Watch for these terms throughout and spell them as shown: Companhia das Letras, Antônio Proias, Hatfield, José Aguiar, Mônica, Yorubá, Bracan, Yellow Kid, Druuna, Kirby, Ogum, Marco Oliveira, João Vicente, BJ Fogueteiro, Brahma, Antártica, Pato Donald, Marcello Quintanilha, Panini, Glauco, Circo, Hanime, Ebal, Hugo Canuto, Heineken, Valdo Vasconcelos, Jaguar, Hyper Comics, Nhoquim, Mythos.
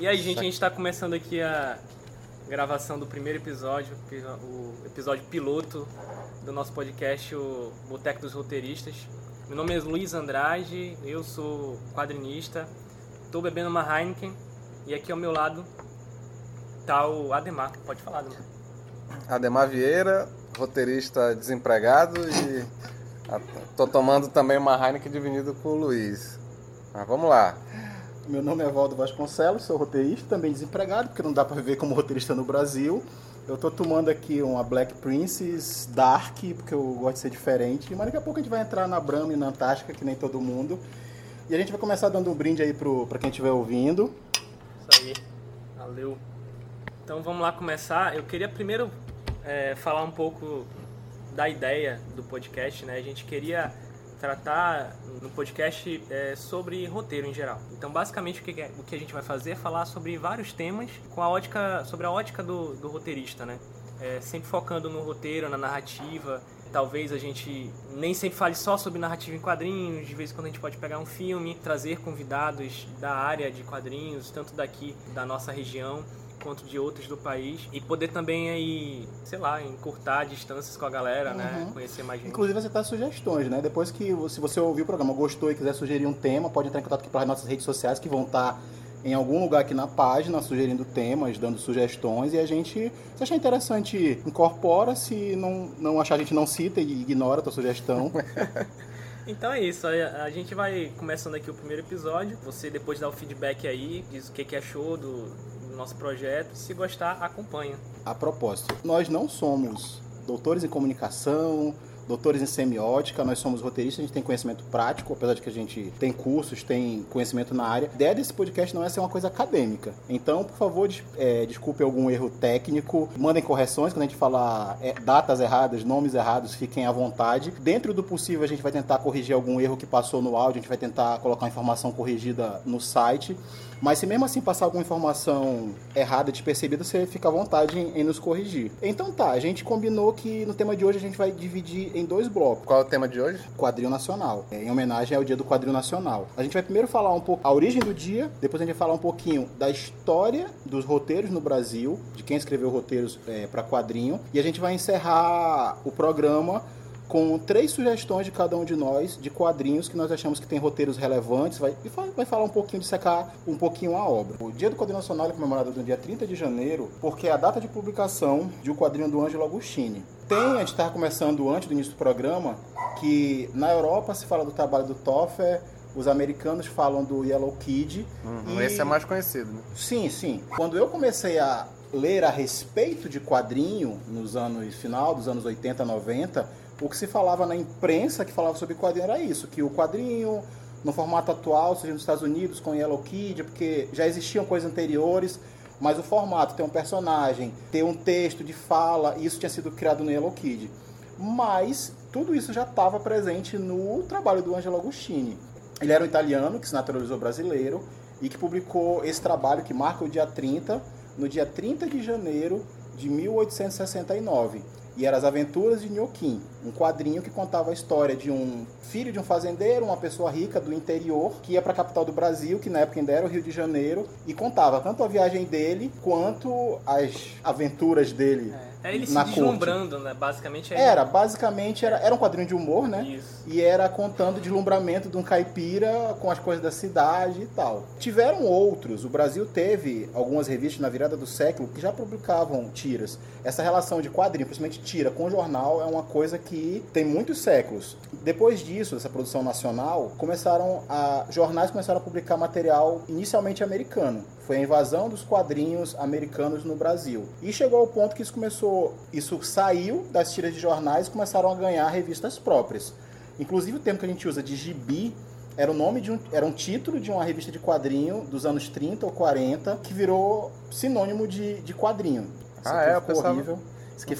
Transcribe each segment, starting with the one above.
E aí, gente, a gente tá começando aqui a gravação do primeiro episódio, o episódio piloto do nosso podcast, o Boteco dos Roteiristas. Meu nome é Luiz Andrade, eu sou quadrinista, tô bebendo uma Heineken e aqui ao meu lado tá o Ademar. Pode falar, Ademar. Ademar Vieira, roteirista desempregado e tô tomando também uma Heineken dividida com o Luiz. Mas vamos lá. Meu nome é Valdo Vasconcelos, sou roteirista, também desempregado, porque não dá para viver como roteirista no Brasil. Eu tô tomando aqui uma Black Princess Dark, porque eu gosto de ser diferente. Mas daqui a pouco a gente vai entrar na Brahma e na Antártica, que nem todo mundo. E a gente vai começar dando um brinde aí para quem estiver ouvindo. Isso aí, valeu. Então vamos lá começar. Eu queria primeiro falar um pouco da ideia do podcast, né? A gente queria tratar no podcast sobre roteiro em geral. Então, basicamente, o que a gente vai fazer é falar sobre vários temas sobre a ótica do roteirista, né? Sempre focando no roteiro, na narrativa. Talvez a gente nem sempre fale só sobre narrativa em quadrinhos. De vez em quando a gente pode pegar um filme, trazer convidados da área de quadrinhos, tanto daqui da nossa região quanto de outros do país, e poder também aí, sei lá, encurtar distâncias com a galera, né? Conhecer mais gente. Inclusive aceitar sugestões, né? Depois que, se você ouvir o programa, gostou e quiser sugerir um tema, pode entrar em contato aqui pelas nossas redes sociais, que vão estar em algum lugar aqui na página, sugerindo temas, dando sugestões, e a gente, se achar interessante, incorpora, se não achar, a gente não cita e ignora a tua sugestão. Então é isso, a gente vai começando aqui o primeiro episódio, você depois dá o feedback aí, diz o que achou do nosso projeto, se gostar, acompanha. A propósito, nós não somos doutores em comunicação, doutores em semiótica, nós somos roteiristas, a gente tem conhecimento prático, apesar de que a gente tem cursos, tem conhecimento na área. A ideia desse podcast não é ser uma coisa acadêmica. Então, por favor, desculpe algum erro técnico, mandem correções quando a gente falar datas erradas, nomes errados, fiquem à vontade. Dentro do possível, a gente vai tentar corrigir algum erro que passou no áudio, a gente vai tentar colocar a informação corrigida no site. Mas se mesmo assim passar alguma informação errada, despercebida, você fica à vontade em nos corrigir. Então tá, a gente combinou que no tema de hoje a gente vai dividir em dois blocos. Qual é o tema de hoje? Quadril Nacional. Em homenagem ao Dia do Quadril Nacional. A gente vai primeiro falar um pouco a origem do dia, depois a gente vai falar um pouquinho da história dos roteiros no Brasil, de quem escreveu roteiros para quadrinho, e a gente vai encerrar o programa com 3 sugestões de cada um de nós, de quadrinhos que nós achamos que tem roteiros relevantes, vai falar um pouquinho, de secar um pouquinho a obra. O Dia do Quadrinho Nacional é comemorado no dia 30 de janeiro, porque é a data de publicação de um quadrinho do Angelo Agostini. A gente estava começando antes do início do programa, que na Europa se fala do trabalho do Toffer, os americanos falam do Yellow Kid. Esse é mais conhecido, né? Sim, sim. Quando eu comecei a ler a respeito de quadrinho, nos anos final dos anos 80, 90... O que se falava na imprensa, que falava sobre quadrinho, era isso, que o quadrinho, no formato atual, seja nos Estados Unidos, com Yellow Kid, porque já existiam coisas anteriores, mas o formato, ter um personagem, ter um texto de fala, isso tinha sido criado no Yellow Kid. Mas tudo isso já estava presente no trabalho do Angelo Agostini. Ele era um italiano, que se naturalizou brasileiro, e que publicou esse trabalho, que marca o dia 30, no dia 30 de janeiro de 1869. E era As Aventuras de Nhoquim, um quadrinho que contava a história de um filho de um fazendeiro, uma pessoa rica do interior, que ia para a capital do Brasil, que na época ainda era o Rio de Janeiro, e contava tanto a viagem dele, quanto as aventuras dele na ele se deslumbrando, corte. Né? Basicamente era um quadrinho de humor, né? Isso. E era contando o deslumbramento de um caipira com as coisas da cidade e tal. Tiveram outros, o Brasil teve algumas revistas na virada do século que já publicavam tiras. Essa relação de quadrinho, principalmente tira com jornal, é uma coisa que tem muitos séculos. Depois disso, dessa produção nacional, jornais começaram a publicar material inicialmente americano. Foi a invasão dos quadrinhos americanos no Brasil. E chegou ao ponto que isso saiu das tiras de jornais e começaram a ganhar revistas próprias. Inclusive o termo que a gente usa de gibi era o nome de era um título de uma revista de quadrinho dos anos 30 ou 40 que virou sinônimo de quadrinho. Horrível.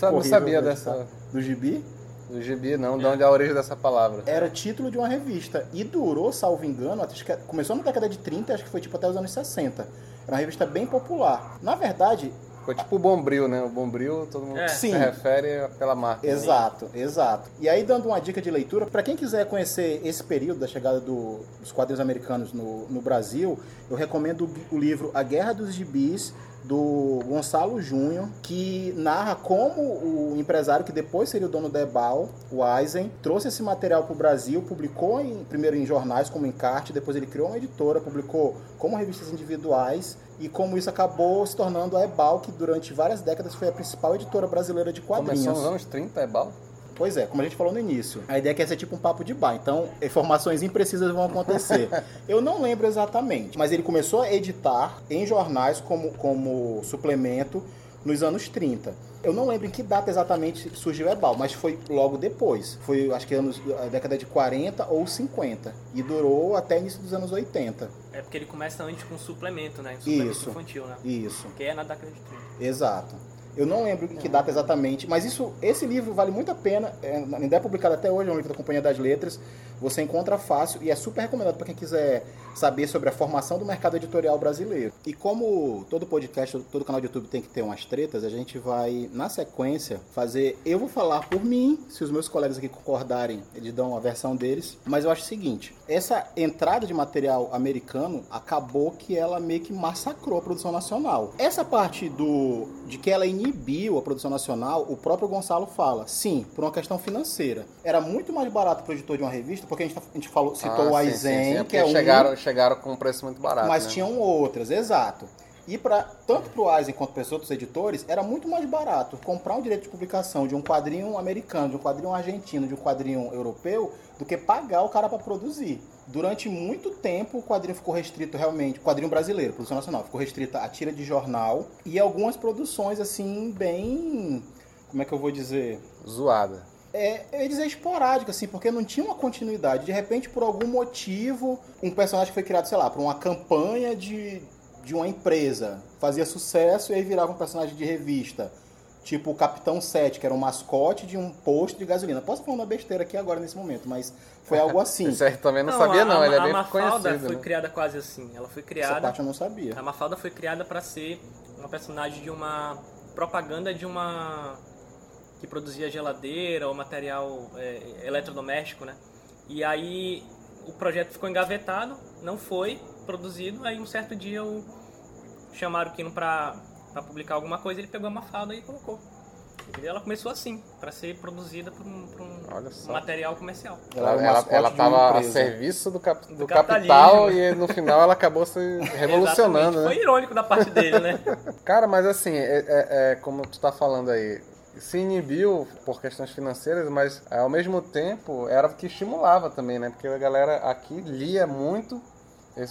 Eu não sabia dessa... Do gibi? Do gibi, não. De onde é a origem dessa palavra? Era o título de uma revista. E durou, salvo engano, acho que começou na década de 30, acho que foi até os anos 60. Era uma revista bem popular. Na verdade, Ficou tipo o Bombril, né? O Bombril, todo mundo se refere pela marca. Exato, né? Exato. E aí, dando uma dica de leitura, para quem quiser conhecer esse período da chegada dos quadrinhos americanos no Brasil, eu recomendo o livro A Guerra dos Gibis, do Gonçalo Júnior, que narra como o empresário que depois seria o dono da Ebal, o Aizen, trouxe esse material para o Brasil, publicou primeiro em jornais como Encarte, depois ele criou uma editora, publicou como revistas individuais, e como isso acabou se tornando a Ebal, que durante várias décadas foi a principal editora brasileira de quadrinhos. Começou nos anos 30, a Ebal? Pois é, como a gente falou no início, a ideia é que ia ser tipo um papo de bar, então informações imprecisas vão acontecer. Eu não lembro exatamente, mas ele começou a editar em jornais como suplemento nos anos 30. Eu não lembro em que data exatamente surgiu a Ebal, mas foi logo depois. Foi, acho que a década de 40 ou 50. E durou até início dos anos 80. É porque ele começa antes com um suplemento, né? Um suplemento infantil, né? Isso. Que é na década de 30. Exato. Eu não lembro em que data exatamente, mas esse livro vale muito a pena, ainda é publicado até hoje, é um livro da Companhia das Letras, você encontra fácil e é super recomendado para quem quiser saber sobre a formação do mercado editorial brasileiro. E como todo podcast, todo canal de YouTube tem que ter umas tretas, a gente vai, na sequência, eu vou falar por mim, se os meus colegas aqui concordarem, eles dão a versão deles, mas eu acho o seguinte, essa entrada de material americano acabou que ela meio que massacrou a produção nacional. Essa parte de que ela inibiu a produção nacional, o próprio Gonçalo fala, sim, por uma questão financeira. Era muito mais barato para o editor de uma revista, porque a gente citou o Aizen, sim. que é um... Chegaram com um preço muito barato. Mas né? tinham outras, exato. E tanto para o Aizen quanto para os outros editores, era muito mais barato comprar um direito de publicação de um quadrinho americano, de um quadrinho argentino, de um quadrinho europeu, do que pagar o cara para produzir. Durante muito tempo, o quadrinho ficou restrito realmente, o quadrinho brasileiro, produção nacional, ficou restrito à tira de jornal e algumas produções, assim, bem... Como é que eu vou dizer? Zoada. Eu ia dizer esporádica, assim, porque não tinha uma continuidade. De repente, por algum motivo, um personagem foi criado, sei lá, por uma campanha de uma empresa, fazia sucesso e aí virava um personagem de revista. Tipo o Capitão 7, que era um mascote de um posto de gasolina. Posso falar uma besteira aqui agora, nesse momento, mas foi algo assim. Isso aí também não sabia, não. Ele é bem conhecido. A Mafalda foi criada quase assim. Ela foi criada... Essa parte eu não sabia. A Mafalda foi criada para ser uma personagem de uma propaganda de uma... que produzia geladeira ou material eletrodoméstico, né? E aí o projeto ficou engavetado, não foi produzido. Aí um certo dia chamaram o Kino para publicar alguma coisa, ele pegou a Mafalda e colocou. E ela começou assim, para ser produzida por um material comercial. Ela estava a serviço do capital e no final ela acabou se revolucionando. Né? Foi irônico da parte dele, né? Cara, mas assim, como tu tá falando aí, se inibiu por questões financeiras, mas ao mesmo tempo era o que estimulava também, né? Porque a galera aqui lia muito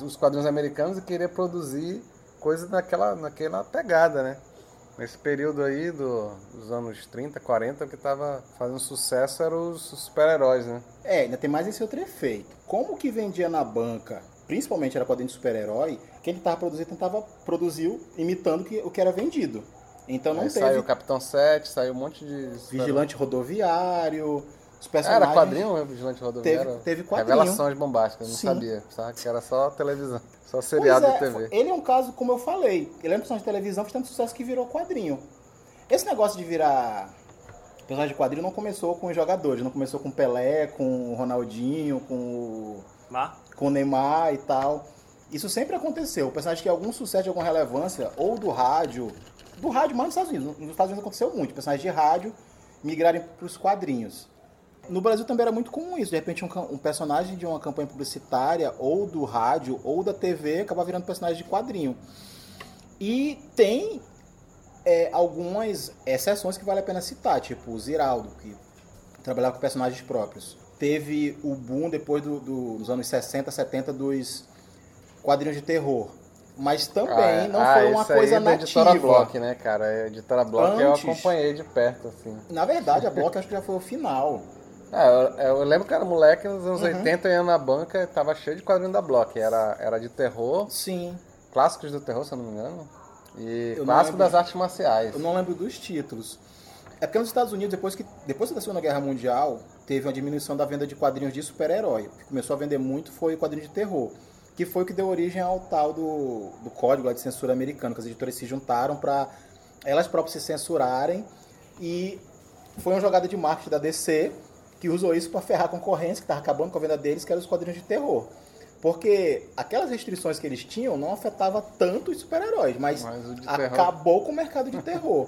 os quadrinhos americanos e queria produzir coisa naquela pegada, né? Nesse período aí dos anos 30, 40, o que tava fazendo sucesso eram os super-heróis, né? Ainda tem mais esse outro efeito. Como que vendia na banca, principalmente era quadrinho de super-herói, quem ele tava produzindo tentava produzir imitando o que era vendido. Então não aí teve... saiu o Capitão 7, saiu um monte de... Vigilante Rodoviário, os personagens... Era quadrinho, Vigilante Rodoviário? Teve quadrinho. Revelações bombásticas, eu não sabia. Sabe que era só televisão, só seriado de TV. Ele é um caso, como eu falei, ele é um personagem de televisão, fez tanto sucesso que virou quadrinho. Esse negócio de virar personagem de quadrinho não começou com os jogadores, não começou com o Pelé, com o Ronaldinho, com o Neymar e tal. Isso sempre aconteceu. O personagem que algum sucesso de alguma relevância, ou do rádio, mas nos Estados Unidos. Nos Estados Unidos aconteceu muito. Personagens de rádio migrarem para os quadrinhos. No Brasil também era muito comum isso. De repente, um personagem de uma campanha publicitária, ou do rádio, ou da TV, acaba virando personagem de quadrinho. E tem algumas exceções que vale a pena citar, tipo o Ziraldo, que trabalhava com personagens próprios. Teve o boom depois dos anos 60, 70 dos quadrinhos de terror. Mas também não foi uma coisa nativa. Editora Bloch, né, cara? A editora Bloch eu acompanhei de perto, assim. Na verdade, a Bloch acho que já foi o final. Eu lembro que era moleque nos anos 80, eu ia na banca e tava cheio de quadrinhos da Bloch. Era de terror. Sim. Clássicos do terror, se eu não me engano. E clássico das artes marciais. Eu não lembro dos títulos. É porque nos Estados Unidos, depois da Segunda Guerra Mundial, teve uma diminuição da venda de quadrinhos de super-herói. O que começou a vender muito foi o quadrinho de terror, que foi o que deu origem ao tal do código de censura americano, que as editoras se juntaram para elas próprias se censurarem, e foi uma jogada de marketing da DC que usou isso para ferrar a concorrência, que estava acabando com a venda deles, que eram os quadrinhos de terror. Porque aquelas restrições que eles tinham não afetava tanto os super-heróis, mas acabou com o mercado de terror.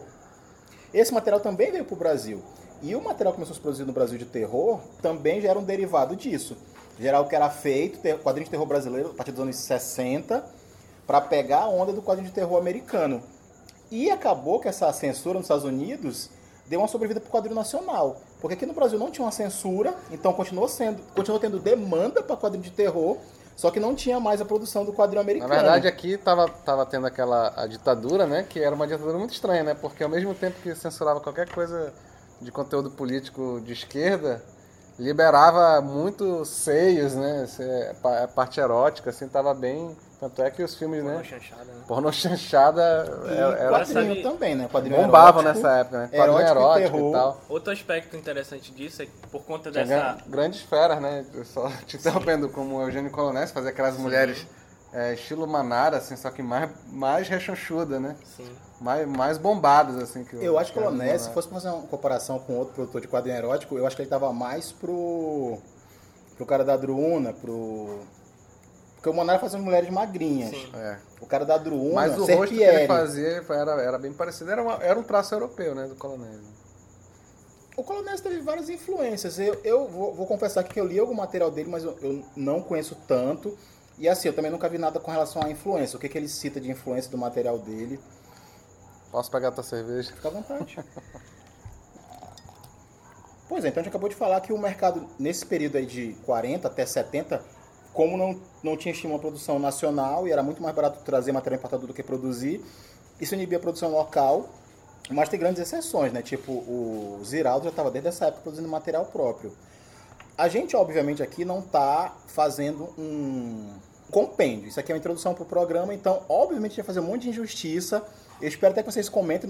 Esse material também veio para o Brasil. E o material que começou a se produzir no Brasil de terror também já era um derivado disso. Geral que era feito, quadrinho de terror brasileiro, a partir dos anos 60, para pegar a onda do quadrinho de terror americano. E acabou que essa censura nos Estados Unidos deu uma sobrevida para o quadrinho nacional. Porque aqui no Brasil não tinha uma censura, então continuou tendo demanda para quadrinho de terror, só que não tinha mais a produção do quadrinho americano. Na verdade, aqui tava tendo a ditadura, né? Que era uma ditadura muito estranha, né? Porque ao mesmo tempo que censurava qualquer coisa de conteúdo político de esquerda, liberava muito seios, né? A parte erótica, assim, tava bem... Tanto é que os filmes, porno, né? Pornochanchada. E quadrinho também, né? Quadrinho bombavam erótico, nessa época, né? Quadrinho erótico e tal. Outro aspecto interessante disso é que, por conta dessa... Grandes feras, né? Só te interrompendo, como o Eugênio Colonnese, fazer aquelas mulheres... estilo Manara, assim, só que mais rechonchuda, né? Sim. Mais bombadas, assim. Eu acho que o Colonnese, se fosse fazer uma comparação com outro produtor de quadrinho erótico, eu acho que ele tava mais pro cara da Druuna, porque o Manara fazia mulheres magrinhas. Sim. É. O cara da Druuna, mas o rosto que ele fazia era bem parecido. Era um traço europeu, né, do Colonnese. O Colonnese teve várias influências. Eu vou confessar aqui que eu li algum material dele, mas eu não conheço tanto. E assim, eu também nunca vi nada com relação à influência. O que ele cita de influência do material dele? Posso pegar a tua cerveja? Fica à vontade. Pois é, então a gente acabou de falar que o mercado, nesse período aí de 40 até 70, como não tinha estímulo à produção nacional e era muito mais barato trazer material importado do que produzir, isso inibia a produção local, mas tem grandes exceções, né? Tipo, o Ziraldo já estava desde essa época produzindo material próprio. A gente, obviamente, aqui não está fazendo um compêndio. Isso aqui é uma introdução para o programa, então, obviamente, a gente vai fazer um monte de injustiça. Eu espero até que vocês comentem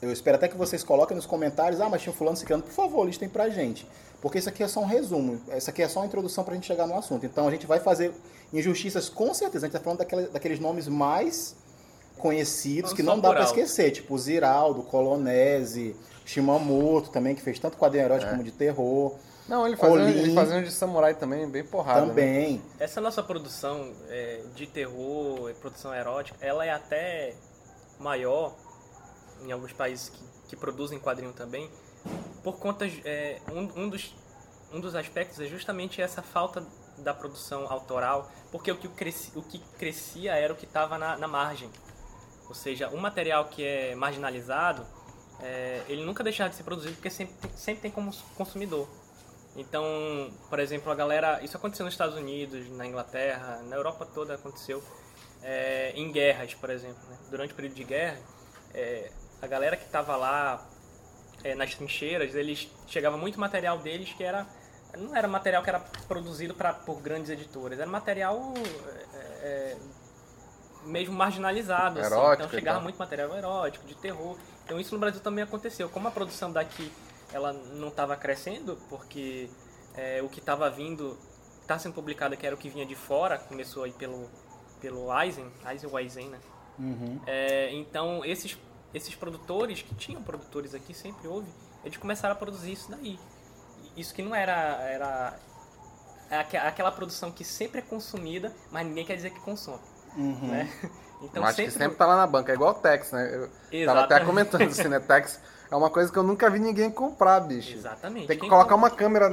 Eu espero até que vocês coloquem nos comentários, mas tinha um fulano, ciclano, por favor, listem para a gente. Porque isso aqui é só um resumo, isso aqui é só uma introdução para a gente chegar no assunto. Então, a gente vai fazer injustiças com certeza. A gente está falando daqueles nomes mais conhecidos, que não dá para esquecer, tipo Ziraldo, Colonnese... Shimamoto também, que fez tanto quadrinho erótico como de terror. Não, ele fazia um de samurai também, bem porrada. Também. Né? Essa nossa produção de terror e produção erótica, ela é até maior em alguns países que produzem quadrinho também, por conta... um dos aspectos é justamente essa falta da produção autoral, porque o que crescia era o que estava na margem. Ou seja, um material que é marginalizado, ele nunca deixava de ser produzido porque sempre tem como consumidor. Então, por exemplo, a galera... Isso aconteceu nos Estados Unidos, na Inglaterra, na Europa toda aconteceu. Em guerras, por exemplo, né? Durante o período de guerra, a galera que estava lá nas trincheiras, eles chegava muito material deles que não era material que era produzido por grandes editoras, era material mesmo marginalizado. Erótico, assim. Então chegava muito material erótico, de terror... Então isso no Brasil também aconteceu. Como a produção daqui ela não estava crescendo, porque o que estava vindo, está sendo publicado, que era o que vinha de fora, começou aí pelo Aizen, né? Uhum. Então esses produtores, que tinham produtores aqui, sempre houve, eles começaram a produzir isso daí. Isso que não era aquela produção que sempre é consumida, mas ninguém quer dizer que consome. Uhum. Né? Então, mas sempre... que sempre tá lá na banca, é igual o Tex, né? Eu tava até comentando assim, né? Tex é uma coisa que eu nunca vi ninguém comprar, bicho. Exatamente. Tem que colocar uma câmera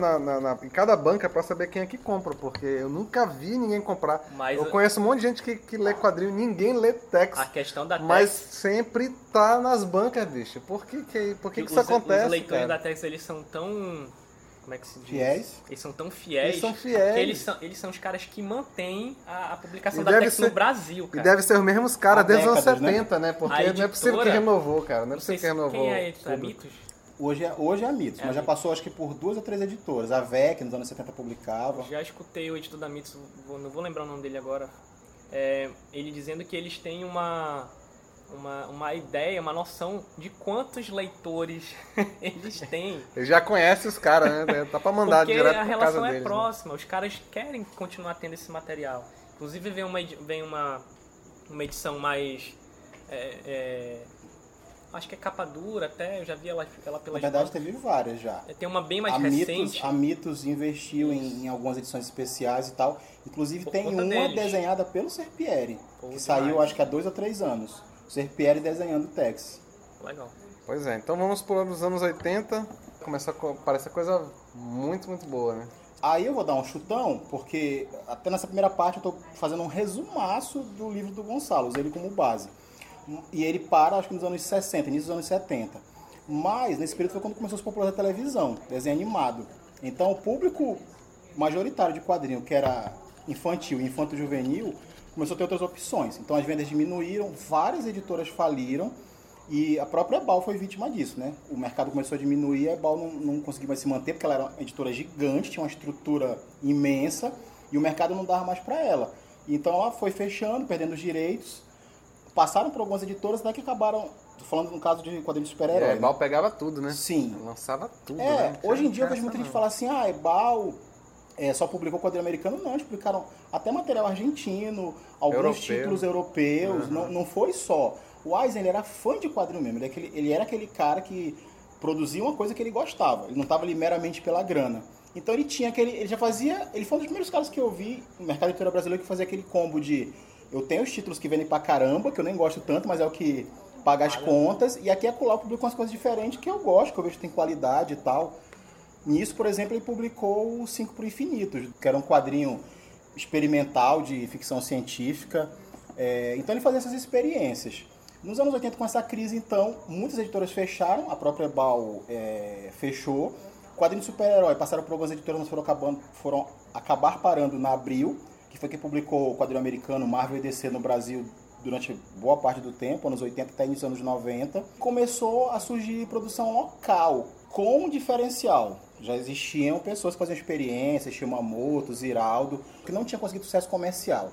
em cada banca pra saber quem é que compra, porque eu nunca vi ninguém comprar. Mas eu conheço um monte de gente que lê quadrinho, ninguém lê Tex. A questão da Tex... Mas sempre tá nas bancas, bicho. Por que isso acontece? Os leitores da Tex, eles são tão... Como é que se diz? Fiéis? Eles são tão fiéis. Eles são os caras que mantêm a publicação da Tex no Brasil, cara. E devem ser os mesmos caras desde os anos 70, né? Porque editora, não é possível que renovou, cara. Não é possível que renovou. Quem é a Mythos? Hoje é a Mythos, mas já passou acho que por 2 ou 3 editoras. A VEC, nos anos 70, publicava. Eu já escutei o editor da Mythos, não vou lembrar o nome dele agora. Ele dizendo que eles têm uma ideia, uma noção de quantos leitores eles têm. Eles já conhecem os caras, né? Dá pra mandar porque direto pra casa deles. Porque a relação é próxima, né? Os caras querem continuar tendo esse material. Inclusive vem uma edição mais acho que é capa dura até, eu já vi ela pelas Na verdade, teve várias já. Tem uma bem mais recente. A Mythos investiu em algumas edições especiais e tal. Inclusive tem uma desenhada pelo Serpieri, que saiu acho que há 2 ou 3 anos. O Serpieri desenhando o Tex. Legal. Pois é, então vamos pular dos anos 80. Começa a parecer coisa muito, muito boa, né? Aí eu vou dar um chutão, porque até nessa primeira parte eu tô fazendo um resumaço do livro do Gonçalo, ele como base. E ele para, acho que nos anos 60, início dos anos 70. Mas, nesse período foi quando começou a se popularizar a televisão, desenho animado. Então, o público majoritário de quadrinho, que era infantil e infanto-juvenil, começou a ter outras opções. Então, as vendas diminuíram, várias editoras faliram, e a própria Ebal foi vítima disso, né? O mercado começou a diminuir, a Ebal não conseguia mais se manter, porque ela era uma editora gigante, tinha uma estrutura imensa, e o mercado não dava mais para ela. Então, ela foi fechando, perdendo os direitos. Passaram por algumas editoras, até que acabaram, tô falando no caso de quadrinhos de super-herói. A Ebal pegava tudo, né? Sim. Lançava tudo, né? Hoje em dia eu vejo muita gente falar assim, a Ebal só publicou quadrinho americano. Não, eles publicaram até material argentino, alguns títulos europeus, não foi só. O Aizen, ele era fã de quadrinho mesmo, ele era aquele cara que produzia uma coisa que ele gostava, ele não estava ali meramente pela grana. Então ele tinha aquele, ele já fazia, ele foi um dos primeiros caras que eu vi no mercado editorial brasileiro que fazia aquele combo de... Eu tenho os títulos que vendem pra caramba, que eu nem gosto tanto, mas é o que paga as contas. E aqui acolá eu publico umas coisas diferentes que eu gosto, que eu vejo que tem qualidade e tal. Nisso, por exemplo, ele publicou o 5 pro Infinito, que era um quadrinho experimental de ficção científica. Então ele fazia essas experiências. Nos anos 80, com essa crise, então, muitas editoras fecharam, a própria Ebal fechou. Quadrinho de super-herói passaram por algumas editoras, mas foram acabar parando na Abril, que foi quem publicou o quadrinho americano Marvel e DC no Brasil durante boa parte do tempo, anos 80 até início dos anos 90. Começou a surgir produção local, com um diferencial. Já existiam pessoas que faziam experiências, Shimamoto, Ziraldo, que não tinha conseguido sucesso comercial.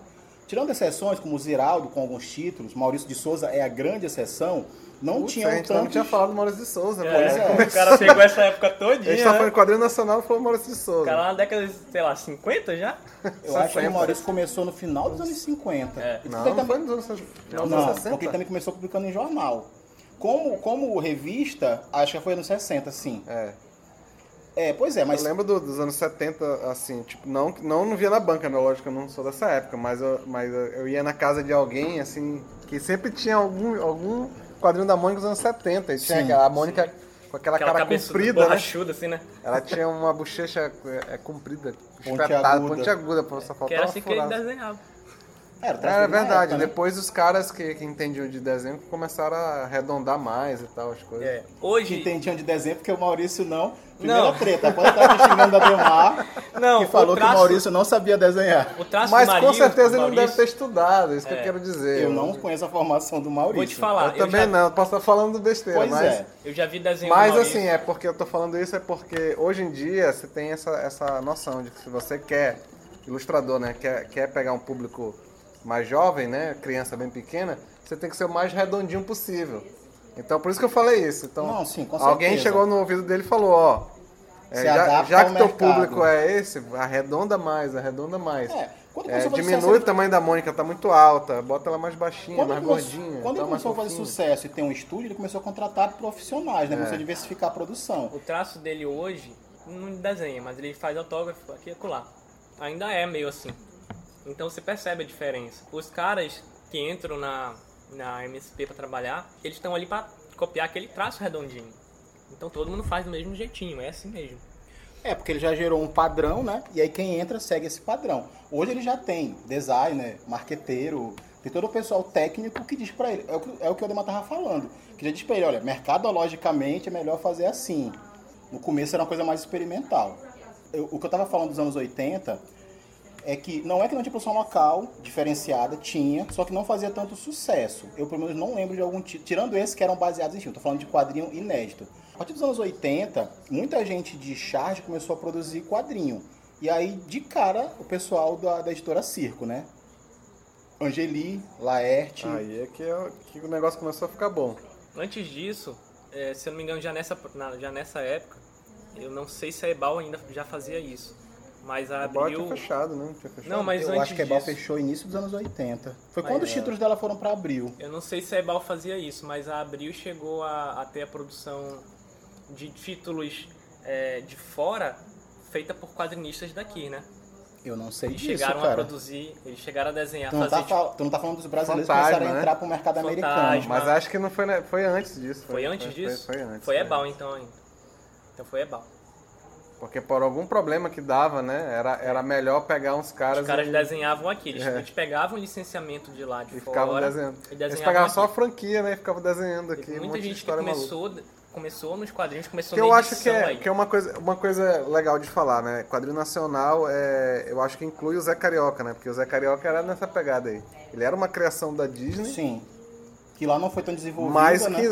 Tirando exceções, como o Ziraldo, com alguns títulos, Maurício de Souza é a grande exceção, não tinha um tanto... não tinha falado do Maurício de Souza. O cara pegou essa época todinha. A gente tá falando quadrinho nacional e falou Maurício de Souza. O cara lá na década, sei lá, 50 já? Eu acho que o Maurício começou no final dos anos 50. Não foi nos anos 60. Não, porque ele também começou publicando em jornal. Como revista, acho que foi nos 60, sim. Pois é, mas... Eu lembro dos anos 70, assim, tipo, não via na banca, né? Lógico, eu não sou dessa época, mas eu ia na casa de alguém, assim, que sempre tinha algum quadrinho da Mônica dos anos 70. E tinha a Mônica com aquela cara comprida, borrachuda, né? Assim, né? Ela tinha uma bochecha comprida, espetada, pontiaguda, só faltava. Que era assim que ele desenhava. Era verdade. Depois os caras que entendiam de desenho começaram a arredondar mais e tal, as coisas. Hoje... Que entendiam de desenho, porque o Maurício não... Primeira treta, quando estava xingando a Ademar, que falou que o Maurício não sabia desenhar. Mas com certeza ele não deve ter estudado, isso que eu quero dizer. Eu não conheço a formação do Maurício. Vou te falar. Eu também já... não, posso estar falando besteira, pois mas... eu já vi desenho mas, do Maurício. Mas assim, porque eu tô falando isso, porque hoje em dia você tem essa noção de que se você quer, ilustrador, né, quer pegar um público mais jovem, né, criança bem pequena, você tem que ser o mais redondinho possível. Então, por isso que eu falei isso. Então, alguém chegou no ouvido dele e falou, já que teu público é esse, arredonda mais. Diminui o tamanho da Mônica, tá muito alta, bota ela mais baixinha, gordinha. Quando ele começou a fazer sucesso e ter um estúdio, ele começou a contratar profissionais, né? Começou a diversificar a produção. O traço dele hoje, não desenha, mas ele faz autógrafo aqui e acolá. Ainda é meio assim. Então, você percebe a diferença. Os caras que entram na MSP para trabalhar, eles estão ali para copiar aquele traço redondinho. Então todo mundo faz do mesmo jeitinho, é assim mesmo. Porque ele já gerou um padrão, né? E aí quem entra segue esse padrão. Hoje ele já tem designer, marqueteiro, tem todo o pessoal técnico que diz para ele, é o que o Ademar estava falando, que já diz para ele, olha, mercadologicamente é melhor fazer assim. No começo era uma coisa mais experimental. O que eu estava falando dos anos 80 é que não tinha produção local diferenciada, tinha, só que não fazia tanto sucesso. Eu, pelo menos, não lembro de algum título, tirando esses que eram baseados em filme, tô falando de quadrinho inédito. A partir dos anos 80, muita gente de charge começou a produzir quadrinho. E aí, de cara, o pessoal da editora Circo, né? Angeli, Laerte... Aí é que o negócio começou a ficar bom. Antes disso, se eu não me engano, já nessa época, eu não sei se a Ebal ainda já fazia isso. Mas a Abril... Ebal tinha fechado, né? Tinha fechado. Não, mas eu antes acho que a Ebal fechou início dos anos 80. Foi mas quando os títulos dela foram para Abril. Eu não sei se a Ebal fazia isso, mas a Abril chegou a ter a produção de títulos de fora feita por quadrinistas daqui, né? Eu não sei eles disso, chegaram cara. A produzir, eles chegaram a desenhar, tu não tá falando dos brasileiros que começaram a entrar pro mercado americano. Mas acho que não foi antes disso. Foi antes disso? Foi Ebal, então, ainda. Então foi Ebal. Porque por algum problema que dava, né? Era melhor pegar uns caras... Os caras desenhavam aqui. Eles pegavam o licenciamento de lá, de e fora. Ficavam desenhando. Eles pegavam aqui. Só a franquia, né? E ficavam desenhando aqui. Muita gente que começou nos quadrinhos, começou na edição aí. Eu acho que é uma coisa legal de falar, né? Quadrinho nacional, eu acho que inclui o Zé Carioca, né? Porque o Zé Carioca era nessa pegada aí. Ele era uma criação da Disney. Sim. Que lá não foi tão desenvolvido, mas que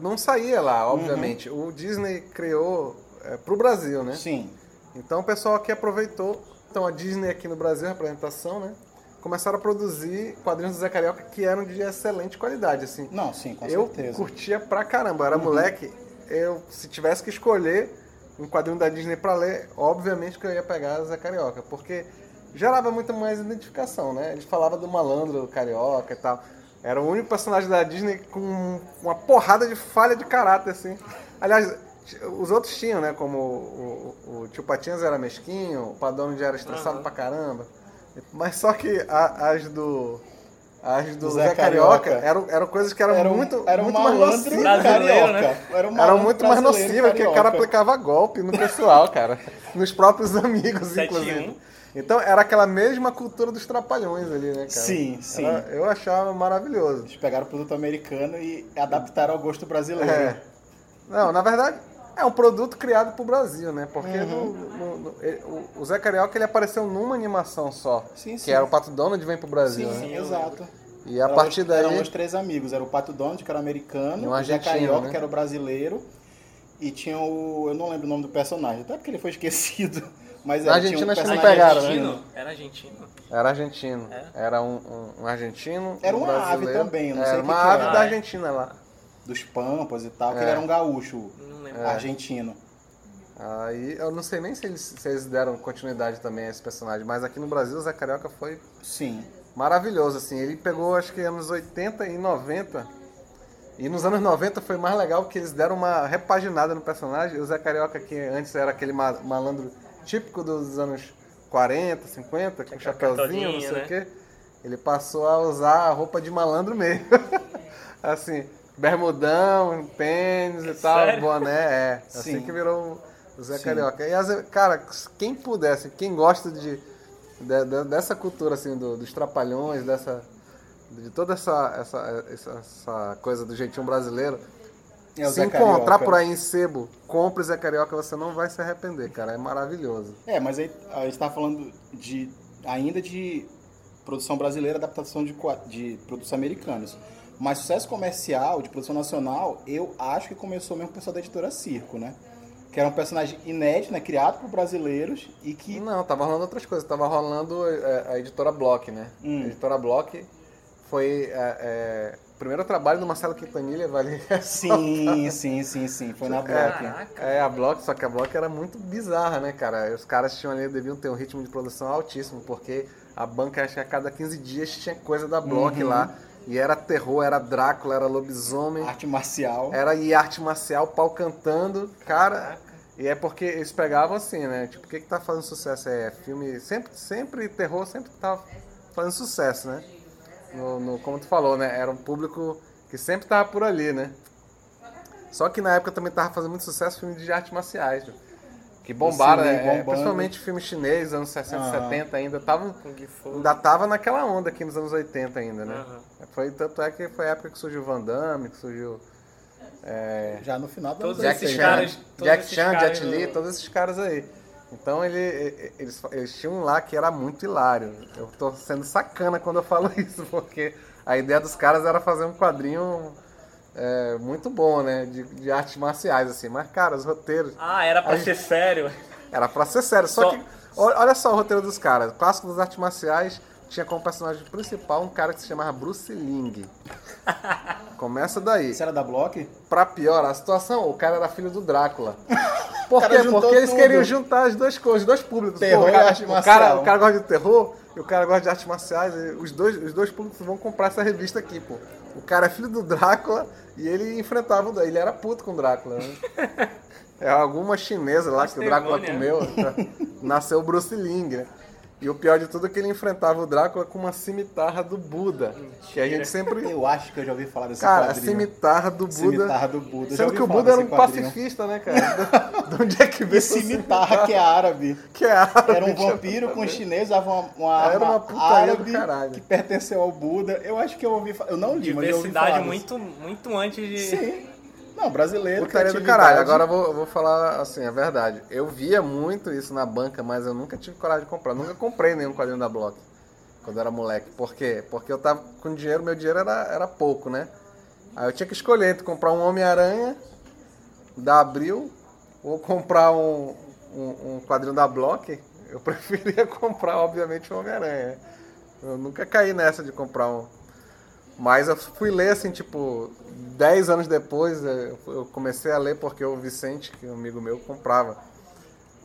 não saía lá, obviamente. Uhum. O Disney criou... pro Brasil, né? Sim. Então o pessoal aqui aproveitou. Então a Disney aqui no Brasil, a representação, né? Começaram a produzir quadrinhos do Zé Carioca que eram de excelente qualidade, assim. Não, sim, com certeza. Eu curtia pra caramba. Eu era moleque. Eu, se tivesse que escolher um quadrinho da Disney pra ler, obviamente que eu ia pegar o Zé Carioca, porque gerava muito mais identificação, né? Eles falavam do malandro carioca e tal. Era o único personagem da Disney com uma porrada de falha de caráter, assim. Aliás, os outros tinham, né? Como o Tio Patinhas era mesquinho, o Padono já era estressado pra caramba. Mas só que as do Zé Carioca eram coisas que eram muito mais nocivas. Eram muito mais nocivas, porque o cara aplicava golpe no pessoal, cara. Nos próprios amigos, inclusive. Então era aquela mesma cultura dos trapalhões ali, né, cara? Sim, sim. Eu achava maravilhoso. Eles pegaram o produto americano e adaptaram ao gosto brasileiro. É. Não, na verdade... É um produto criado pro Brasil, né? Porque o Zé Carioca, ele apareceu numa animação só. Sim, sim. Que era o Pato Donald vem pro Brasil, sim, né? Sim, exato. E a partir daí... Eram os três amigos. Era o Pato Donald, que era americano. O Zé Carioca, né? Que era o brasileiro. E tinha o... Eu não lembro o nome do personagem. Até porque ele foi esquecido. Mas na Argentina acho que não pegaram, né? Era argentino? Era argentino. Era um argentino, era uma brasileiro. Ave também, não sei o que era. Uma ave da Argentina lá. Dos Pampas e tal, que ele era um gaúcho argentino. Aí eu não sei nem se eles deram continuidade também a esse personagem, mas aqui no Brasil o Zé Carioca foi maravilhoso, assim. Ele pegou acho que anos 80 e 90, e nos anos 90 foi mais legal porque eles deram uma repaginada no personagem. O Zé Carioca, que antes era aquele malandro típico dos anos 40, 50, com chapéuzinho, não sei o quê, ele passou a usar a roupa de malandro mesmo. Assim... Bermudão, tênis e tal, sério? Boné, Sim. Assim que virou o Zé Carioca. E, cara, quem pudesse, quem gosta dessa cultura, assim, dos trapalhões, de toda essa coisa do jeitinho brasileiro, se encontrar por aí em sebo, compre Zé Carioca, você não vai se arrepender, cara, é maravilhoso. Mas aí a gente tá falando ainda de produção brasileira, adaptação de produtos americanos. Mas sucesso comercial, de produção nacional, eu acho que começou mesmo com o pessoal da editora Circo, né? Que era um personagem inédito, né? Criado por brasileiros e que... Não, tava rolando outras coisas. Tava rolando a editora Bloch, né? A editora Bloch foi o primeiro trabalho do Marcello Quintanilha, vale? Sim. Foi na Bloch. Caraca. A Bloch, só que a Bloch era muito bizarra, né, cara? Os caras deviam ter um ritmo de produção altíssimo, porque a banca, acho que a cada 15 dias tinha coisa da Bloch lá. E era terror, era Drácula, era lobisomem. Arte marcial. Arte marcial, pau cantando. Cara, caraca. E é porque eles pegavam assim, né? Tipo, o que tá fazendo sucesso? Filme... Sempre terror, sempre tava fazendo sucesso, né? Como tu falou, né? Era um público que sempre tava por ali, né? Só que na época também tava fazendo muito sucesso filme de artes marciais, né? Que bombaram, né? Principalmente filmes chineses, anos 60, 70 ainda. Ainda tava naquela onda aqui nos anos 80 ainda, né? Tanto é que foi a época que surgiu Van Damme, que surgiu... Já no final... Jack Chan, Jet Li, todos esses caras aí. Então eles tinham um lá que era muito hilário. Eu tô sendo sacana quando eu falo isso, porque a ideia dos caras era fazer um quadrinho... muito bom, né? De artes marciais, assim. Mas, cara, os roteiros... era pra ser sério. Era pra ser sério. Só que, olha só o roteiro dos caras. O clássico das artes marciais tinha como personagem principal um cara que se chamava Bruce Ling. Começa daí. Isso era da Bloch? Pra piorar a situação, o cara era filho do Drácula. Por quê? Porque eles queriam juntar as duas coisas, os dois públicos. Terror e arte marcial. O cara gosta de terror e o cara gosta de artes marciais. Os dois públicos vão comprar essa revista aqui, pô. O cara é filho do Drácula e ele enfrentava o... Ele era puto com o Drácula, né? É alguma chinesa lá que o Drácula comeu. Nasceu o Bruce Ling, né? E o pior de tudo é que ele enfrentava o Drácula com uma cimitarra do Buda. Que a gente sempre... Eu acho que eu já ouvi falar desse quadrinho. Cara, a cimitarra do Buda. Cimitarra do Buda. Sendo que o Buda era um pacifista, né, cara? De onde é que veio essa cimitarra? Que é árabe. Que é árabe. Era um vampiro com um chinês, usava uma arma era uma putaria árabe do caralho. Que pertenceu ao Buda. Eu acho que eu ouvi falar. Eu não li, mas eu ouvi falar. Diversidade muito antes de... Sim. Não, brasileiro. Putaria do caralho. Agora eu vou falar assim, a verdade. Eu via muito isso na banca, mas eu nunca tive coragem de comprar. Nunca comprei nenhum quadrinho da Bloch quando eu era moleque. Por quê? Porque eu tava com dinheiro, meu dinheiro era pouco, né? Aí eu tinha que escolher entre comprar um Homem-Aranha da Abril ou comprar um quadrinho da Bloch. Eu preferia comprar, obviamente, um Homem-Aranha. Eu nunca caí nessa de comprar um. Mas eu fui ler, assim, tipo, 10 anos depois, eu comecei a ler porque o Vicente, que é um amigo meu, comprava.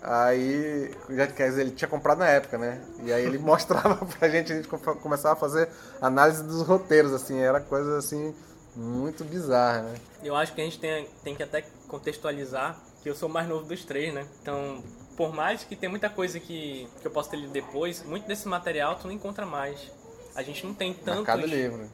Aí, quer dizer, ele tinha comprado na época, né? E aí ele mostrava pra gente, a gente começava a fazer análise dos roteiros, assim, era coisa, assim, muito bizarra, né? Eu acho que a gente tem que até contextualizar que eu sou o mais novo dos três, né? Então, por mais que tenha muita coisa que eu possa ter lido depois, muito desse material tu não encontra mais. A gente não tem tantos... Mercado Livre.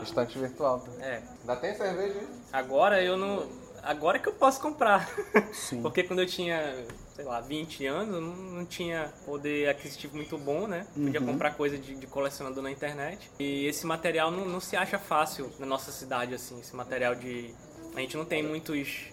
Estante virtual. Tá? É. Ainda tem cerveja, hein? Agora eu não... Agora que eu posso comprar. Sim. Porque quando eu tinha, sei lá, 20 anos, eu não tinha poder aquisitivo muito bom, né? Podia comprar coisa de colecionador na internet. E esse material não se acha fácil na nossa cidade, assim. Esse material de... A gente não tem muitos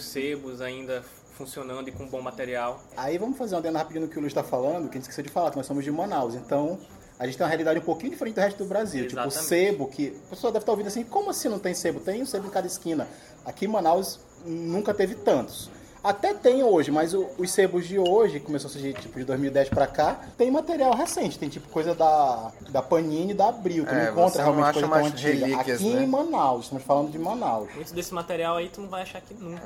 sebos ainda funcionando e com bom material. Aí vamos fazer uma adenda rapidinho no que o Luiz tá falando, que a gente esqueceu de falar, que nós somos de Manaus, então... A gente tem uma realidade um pouquinho diferente do resto do Brasil. Exatamente. Tipo, sebo, que a pessoa deve estar ouvindo assim, como assim não tem sebo? Tem um sebo em cada esquina. Aqui em Manaus nunca teve tantos. Até tem hoje, mas os sebos de hoje, começou a surgir tipo de 2010 pra cá, tem material recente. Tem tipo coisa da Panini e da Abril. Tu não encontra realmente coisa tão antiga. Relíquias, aqui, né? Em Manaus, estamos falando de Manaus. Muito desse material aí tu não vai achar aqui nunca.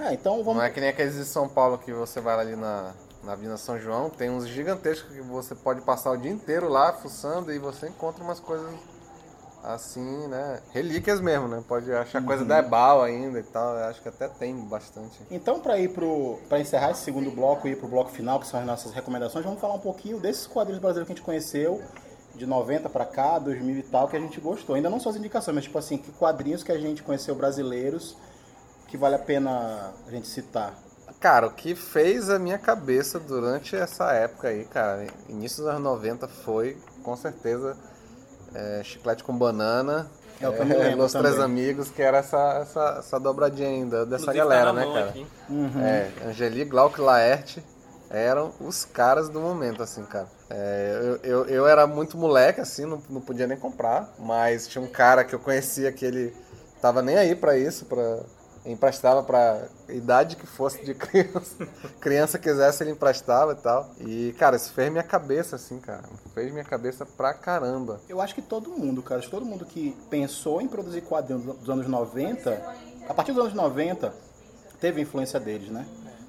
É, então vamos... Não é que nem aqueles de São Paulo que você vai ali na Avenida São João, tem uns gigantescos que você pode passar o dia inteiro lá fuçando e você encontra umas coisas assim, né? Relíquias mesmo, né? Pode achar coisa da Ebal ainda e tal. Eu acho que até tem bastante. Então, para encerrar esse segundo bloco e ir pro bloco final, que são as nossas recomendações, vamos falar um pouquinho desses quadrinhos brasileiros que a gente conheceu, de 90 pra cá, 2000 e tal, que a gente gostou. Ainda não só as indicações, mas tipo assim, que quadrinhos que a gente conheceu brasileiros que vale a pena a gente citar. Cara, o que fez a minha cabeça durante essa época aí, cara, início dos anos 90 foi, com certeza, Chiclete com Banana, Los Três Amigos, que era essa dobradinha ainda, dessa galera, né, cara? Angeli, Glauco e Laerte eram os caras do momento, assim, cara. Eu era muito moleque, assim, não podia nem comprar, mas tinha um cara que eu conhecia que ele tava nem aí pra isso, emprestava pra idade que fosse de criança. Criança quisesse, ele emprestava e tal. E, cara, isso fez minha cabeça, assim, cara. Fez minha cabeça pra caramba. Eu acho que todo mundo, cara. Todo mundo que pensou em produzir quadrinhos dos anos 90, a partir dos anos 90, teve influência deles, né?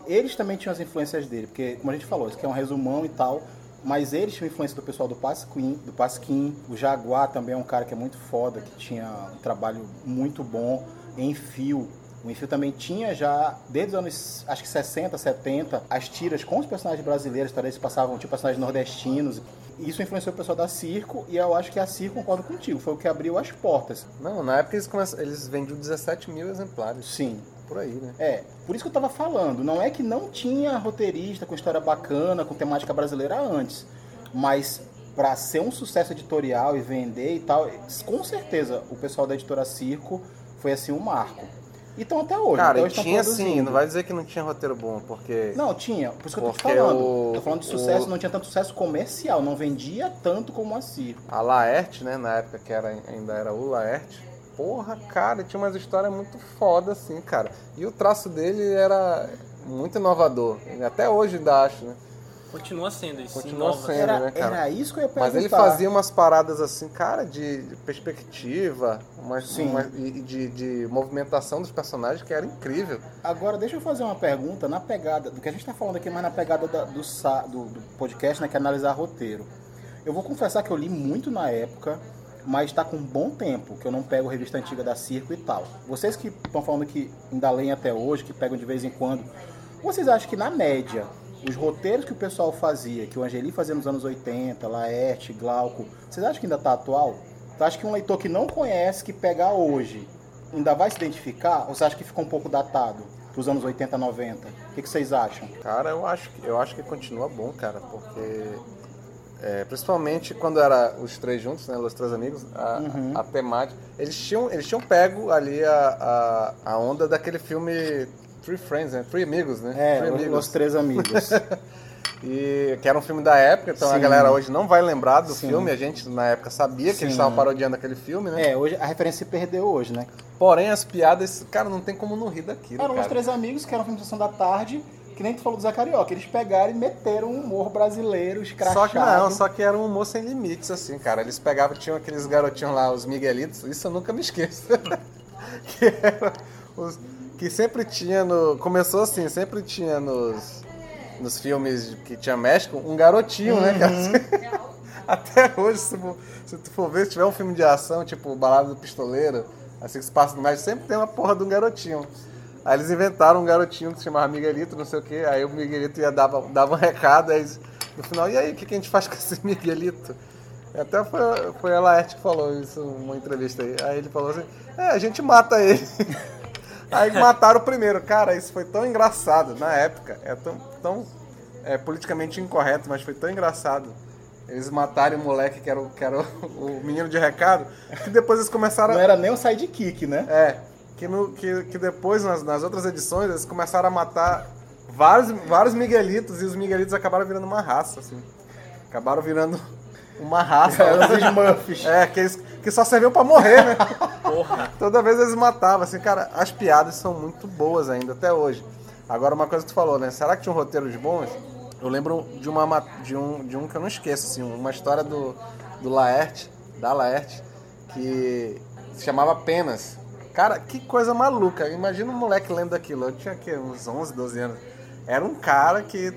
Eles também tinham as influências dele, porque, como a gente falou, isso aqui é um resumão e tal, mas eles tinham influência do pessoal do Pasquim. O Jaguar também é um cara que é muito foda, que tinha um trabalho muito bom em fio. O Enfio também tinha já, desde os anos, acho que 60, 70, as tiras com os personagens brasileiros, talvez passavam tipo personagens nordestinos. Isso influenciou o pessoal da Circo, e eu acho que a Circo, concordo contigo, foi o que abriu as portas. Não, na época eles vendiam 17 mil exemplares. Sim. Por aí, né? É, por isso que eu tava falando, não é que não tinha roteirista com história bacana, com temática brasileira antes, mas... Pra ser um sucesso editorial e vender e tal, com certeza o pessoal da editora Circo foi assim um marco. Então até hoje. Cara, então, tinha sim, não vai dizer que não tinha roteiro bom, porque... Não, tinha, por isso que eu tô te falando. Tô falando de sucesso, não tinha tanto sucesso comercial, não vendia tanto como a Circo. A Laerte, né, na época que ainda era o Laerte, porra, cara, tinha umas histórias muito foda, assim, cara. E o traço dele era muito inovador, até hoje ainda acho, né? Continua sendo isso. Continua sendo, né, cara? Era isso que eu ia perguntar. Mas ele fazia umas paradas assim, cara, de perspectiva, de movimentação dos personagens que era incrível. Agora, deixa eu fazer uma pergunta na pegada, do que a gente tá falando aqui, mas na pegada do podcast, né, que é analisar roteiro. Eu vou confessar que eu li muito na época, mas tá com um bom tempo, que eu não pego revista antiga da Circo e tal. Vocês que estão falando que ainda leem até hoje, que pegam de vez em quando, vocês acham que na média... Os roteiros que o pessoal fazia, que o Angeli fazia nos anos 80, Laerte, Glauco, vocês acham que ainda está atual? Você acha que um leitor que não conhece, que pegar hoje, ainda vai se identificar? Ou você acha que ficou um pouco datado dos anos 80, 90? O que vocês acham? Cara, eu acho que continua bom, cara, porque... principalmente quando era os três juntos, né, os três amigos, a temática... Eles tinham pego ali a onda daquele filme... Three Friends, né? Three Amigos, né? Os Três Amigos. E que era um filme da época, então Sim. A galera hoje não vai lembrar do Sim. filme. A gente, na época, sabia que Sim. eles estavam parodiando aquele filme, né? Hoje a referência se perdeu hoje, né? Porém, as piadas, cara, não tem como não rir daquilo, Eram os Três Amigos, que era uma filme de sessão da tarde, que nem tu falou do Zé Carioca. Eles pegaram e meteram um humor brasileiro, escrachado. Só que era um humor sem limites, assim, cara. Eles pegavam, tinham aqueles garotinhos lá, os Miguelitos, isso eu nunca me esqueço. Que eram os... Que sempre tinha no... Começou assim, sempre tinha nos filmes que tinha México, um garotinho, né? Cara? Até hoje, se tu for ver, se tiver um filme de ação, tipo Balada do Pistoleiro, assim que se passa no México, sempre tem uma porra de um garotinho. Aí eles inventaram um garotinho que se chamava Miguelito, não sei o quê, aí o Miguelito ia dava um recado, aí no final, e aí, o que a gente faz com esse Miguelito? Até foi a Laerte que falou isso numa entrevista aí. Aí ele falou assim, a gente mata ele. Aí mataram o primeiro. Cara, isso foi tão engraçado na época. É tão politicamente incorreto, mas foi tão engraçado. Eles mataram o moleque, que era o menino de recado, que depois eles começaram... Não era nem o sidekick, né? Que depois, nas outras edições, eles começaram a matar vários Miguelitos, e os Miguelitos acabaram virando uma raça, assim. Acabaram virando uma raça. Os Smurfs. Que só serviu pra morrer, né? Porra. Toda vez eles matavam, assim, cara, as piadas são muito boas ainda, até hoje. Agora, uma coisa que tu falou, né? Será que tinha um roteiro de bons? Eu lembro de um que eu não esqueço, assim, uma história da Laerte, que se chamava Penas. Cara, que coisa maluca. Imagina um moleque lendo aquilo. Eu tinha, uns 11, 12 anos. Era um cara que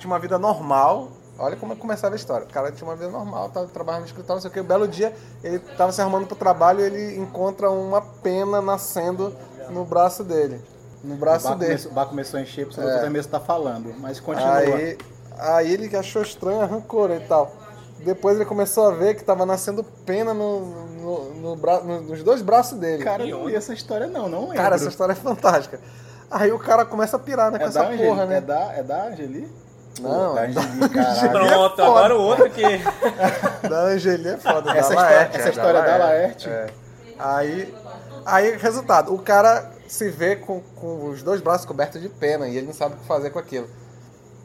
tinha uma vida normal. Olha como começava a história. O cara tinha uma vida normal, tava trabalhando no escritório, não sei o que. Um belo dia, ele tava se arrumando pro trabalho e ele encontra uma pena nascendo no braço dele. O bar começou a encher, porque o mesmo tá falando. Mas continua. Aí ele achou estranho, arrancou e tal. Depois ele começou a ver que tava nascendo pena nos dois braços dele. Cara, eu não li essa história não lembro. Cara, essa história é fantástica. Aí o cara começa a pirar, né, com essa porra, Angeli, né? É da Angeli? Não, da Angeli, caralho. Pronto, é agora o outro que... Da Angeli é foda, essa história da Laerte. Aí, resultado, o cara se vê com os dois braços cobertos de pena e ele não sabe o que fazer com aquilo.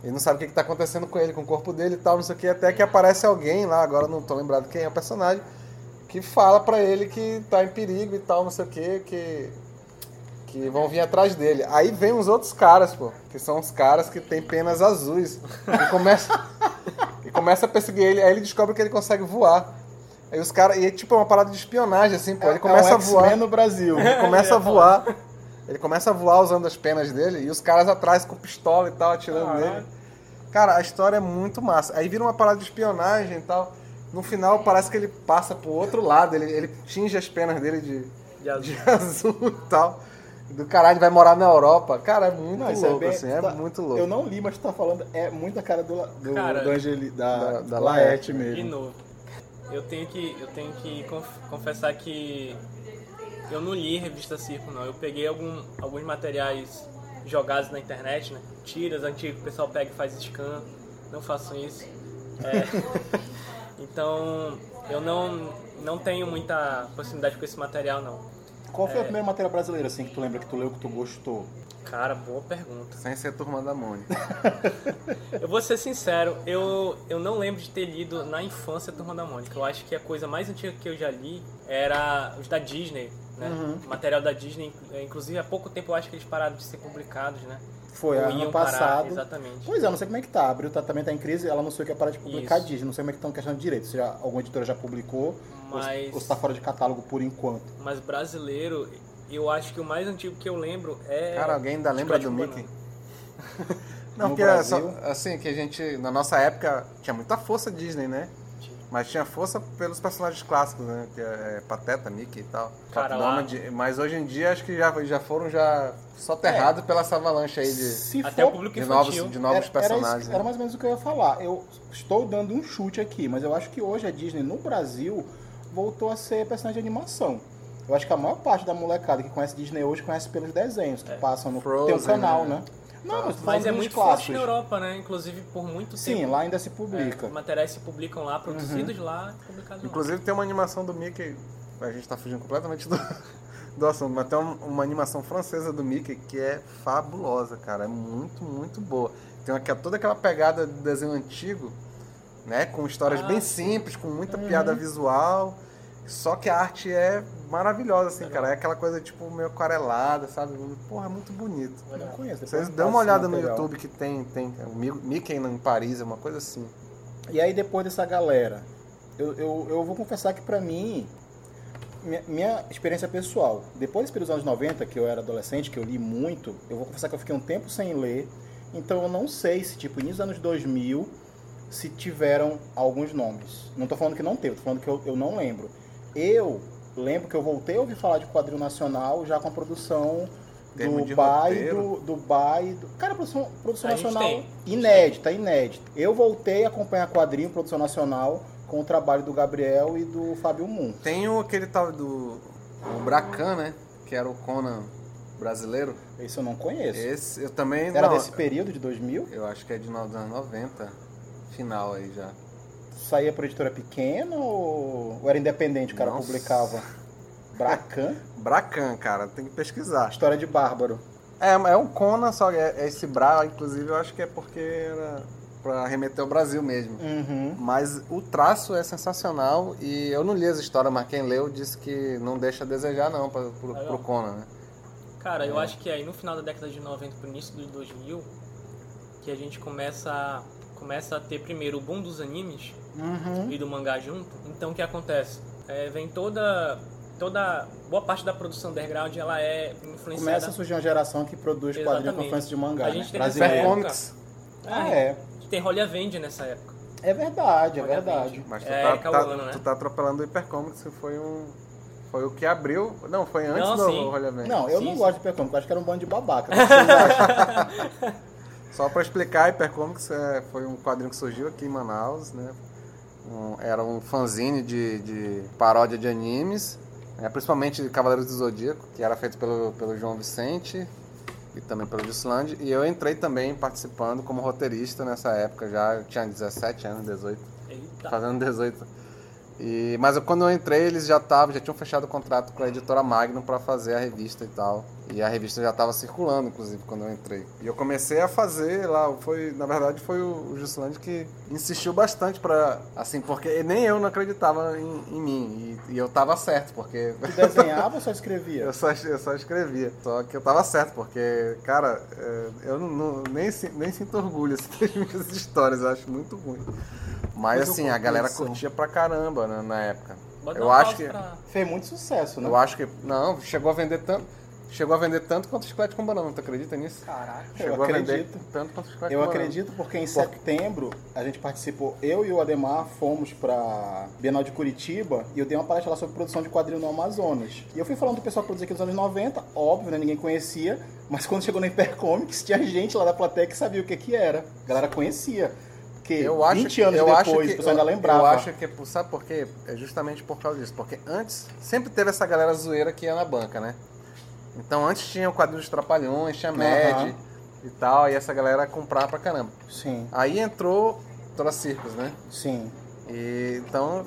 Ele não sabe o que tá acontecendo com ele, com o corpo dele e tal, não sei o que, até que aparece alguém lá, agora não tô lembrado quem é o personagem, que fala pra ele que tá em perigo e tal, não sei o que vão vir atrás dele. Aí vem uns outros caras, pô, que são os caras que tem penas azuis, e começa a perseguir ele. Aí ele descobre que ele consegue voar. Aí os caras... E tipo, é uma parada de espionagem, assim, pô. Ele começa a voar. X-Men no Brasil. Ele começa a voar. Ele começa a voar usando as penas dele, e os caras atrás com pistola e tal, atirando nele. Cara, a história é muito massa. Aí vira uma parada de espionagem e tal. No final, parece que ele passa pro outro lado. Ele tinge as penas dele de azul e tal. Do caralho, vai morar na Europa. Cara, é muito louco, muito louco. Eu não li, mas tu tá falando, é muito a cara do Angeli, da Laerte mesmo. De novo. Eu tenho que confessar que eu não li revista Circo, não. Eu peguei alguns materiais jogados na internet, né? Tiras antigos, o pessoal pega e faz scan. Não façam isso. Então, eu não tenho muita proximidade com esse material, não. Qual foi a primeira matéria brasileira, assim, que tu lembra, que tu leu, que tu gostou? Cara, boa pergunta. Sem ser Turma da Mônica. Eu vou ser sincero, eu não lembro de ter lido na infância Turma da Mônica. Eu acho que a coisa mais antiga que eu já li era os da Disney, né? Material da Disney, inclusive há pouco tempo eu acho que eles pararam de ser publicados, né? Foi ano passado. Exatamente. Pois é, não sei como é que tá. A Abril também tá em crise, ela anunciou que ia parar de publicar a Disney. Não sei como é que estão questionando de direito. Se já, alguma editora já publicou, mas, ou se tá fora de catálogo por enquanto. Mas brasileiro, eu acho que o mais antigo que eu lembro é... Cara, alguém ainda lembra do Mickey? Não, porque assim, que a gente, na nossa época, tinha muita força Disney, né? Mas tinha força pelos personagens clássicos, né? Que é Pateta, Mickey e tal. Cara, mas hoje em dia acho que já foram soterrados pela essa avalanche aí de, até o público infantil, de novos personagens. Era mais ou menos o que eu ia falar. Eu estou dando um chute aqui, mas eu acho que hoje a Disney no Brasil voltou a ser personagem de animação. Eu acho que a maior parte da molecada que conhece Disney hoje conhece pelos desenhos que passam no teu canal, né? Não, mas é muito forte na Europa, né? Inclusive por muito tempo. Sim, lá ainda se publica. Materiais se publicam lá, produzidos lá, publicados lá. Inclusive tem uma animação do Mickey, a gente tá fugindo completamente do assunto, mas tem uma animação francesa do Mickey que é fabulosa, cara. É muito, muito boa. Tem toda aquela pegada do desenho antigo, né? Com histórias bem simples, com muita piada visual. Só que a arte é maravilhosa, assim, cara. É aquela coisa, tipo, meio aquarelada, sabe? Porra, é muito bonito. Eu não conheço. Vocês dão uma olhada no YouTube que tem o Mickey em Paris, é uma coisa assim. E aí, depois dessa galera, eu vou confessar que, pra mim, minha experiência pessoal, depois dos anos 90, que eu era adolescente, que eu li muito, eu vou confessar que eu fiquei um tempo sem ler. Então, eu não sei se, tipo, início dos anos 2000, se tiveram alguns nomes. Não tô falando que não teve, tô falando que eu não lembro. Eu lembro que eu voltei a ouvir falar de quadril nacional já com a produção do Bai. Cara, produção nacional inédita. Eu voltei a acompanhar quadrinho, produção nacional, com o trabalho do Gabriel e do Fábio Moon. Tem aquele tal do Bracan, né? Que era o Conan brasileiro. Esse eu não conheço. Esse eu também não. Era desse período de 2000? Eu acho que é de 90, final aí já. Saía por editora pequena ou era independente, o cara publicava? Bracan? Bracan, cara, tem que pesquisar. História de Bárbaro. É um Conan, só é esse Bra, inclusive eu acho que é porque era pra remeter ao Brasil mesmo. Mas o traço é sensacional e eu não li as histórias, mas quem leu disse que não deixa a desejar não pro Conan, né? Cara, eu acho que aí no final da década de 90 pro início dos 2000 que a gente começa a ter primeiro o boom dos animes e do mangá junto. Então o que acontece? Vem toda boa parte da produção underground, ela é influenciada. Começa a surgir uma geração que produz quadrinhos com influência de mangá. A gente tem Hyper Comics. Tem Holly Avenger nessa época. É verdade. Mas tu tá atropelando o Hyper Comics, que foi foi o que abriu... Não, foi antes do Holly Avenger. Não, eu não gosto de Hyper Comics, acho que era um bando de babaca. Só para explicar, Hyper Comics foi um quadrinho que surgiu aqui em Manaus, né? Era um fanzine de paródia de animes, né? Principalmente de Cavaleiros do Zodíaco, que era feito pelo João Vicente e também pelo Gislande. E eu entrei também participando como roteirista nessa época, já eu tinha 17 anos, 18. Eita. Fazendo 18. Mas quando eu entrei, eles já tinham fechado o contrato com a editora Magnum para fazer a revista e tal. E a revista já estava circulando, inclusive, quando eu entrei. E eu comecei a fazer lá, na verdade foi o Gislande que insistiu bastante para, assim, porque nem eu não acreditava em mim. E eu estava certo, porque... Tu desenhava ou só escrevia? Eu só escrevia. Só que eu estava certo, porque, cara, eu nem sinto orgulho das minhas histórias, eu acho muito ruim. Mas assim, a galera curtia pra caramba, né, na época. Eu acho que fez muito sucesso, né? Eu acho que não, chegou a vender tanto quanto Chiclete com Banana, tu acredita nisso? Caraca, chegou eu acredito. Tanto quanto Chiclete com Banana. Eu acredito porque em setembro a gente participou, eu e o Ademar fomos pra Bienal de Curitiba e eu dei uma palestra lá sobre produção de quadrinho no Amazonas. E eu fui falando do pessoal que produzia aqui nos anos 90, óbvio, né, ninguém conhecia, mas quando chegou no Hyper Comics tinha gente lá da plateia que sabia o que era. A galera conhecia. Eu acho 20 anos depois, o pessoal ainda lembrava. Eu acho que, sabe por quê? É justamente por causa disso. Porque antes, sempre teve essa galera zoeira que ia na banca, né? Então, antes tinha o quadrinho dos Trapalhões, tinha Mad e tal, e essa galera comprava pra caramba. Sim. Aí entrou toda a Circos, né? Sim. E, então,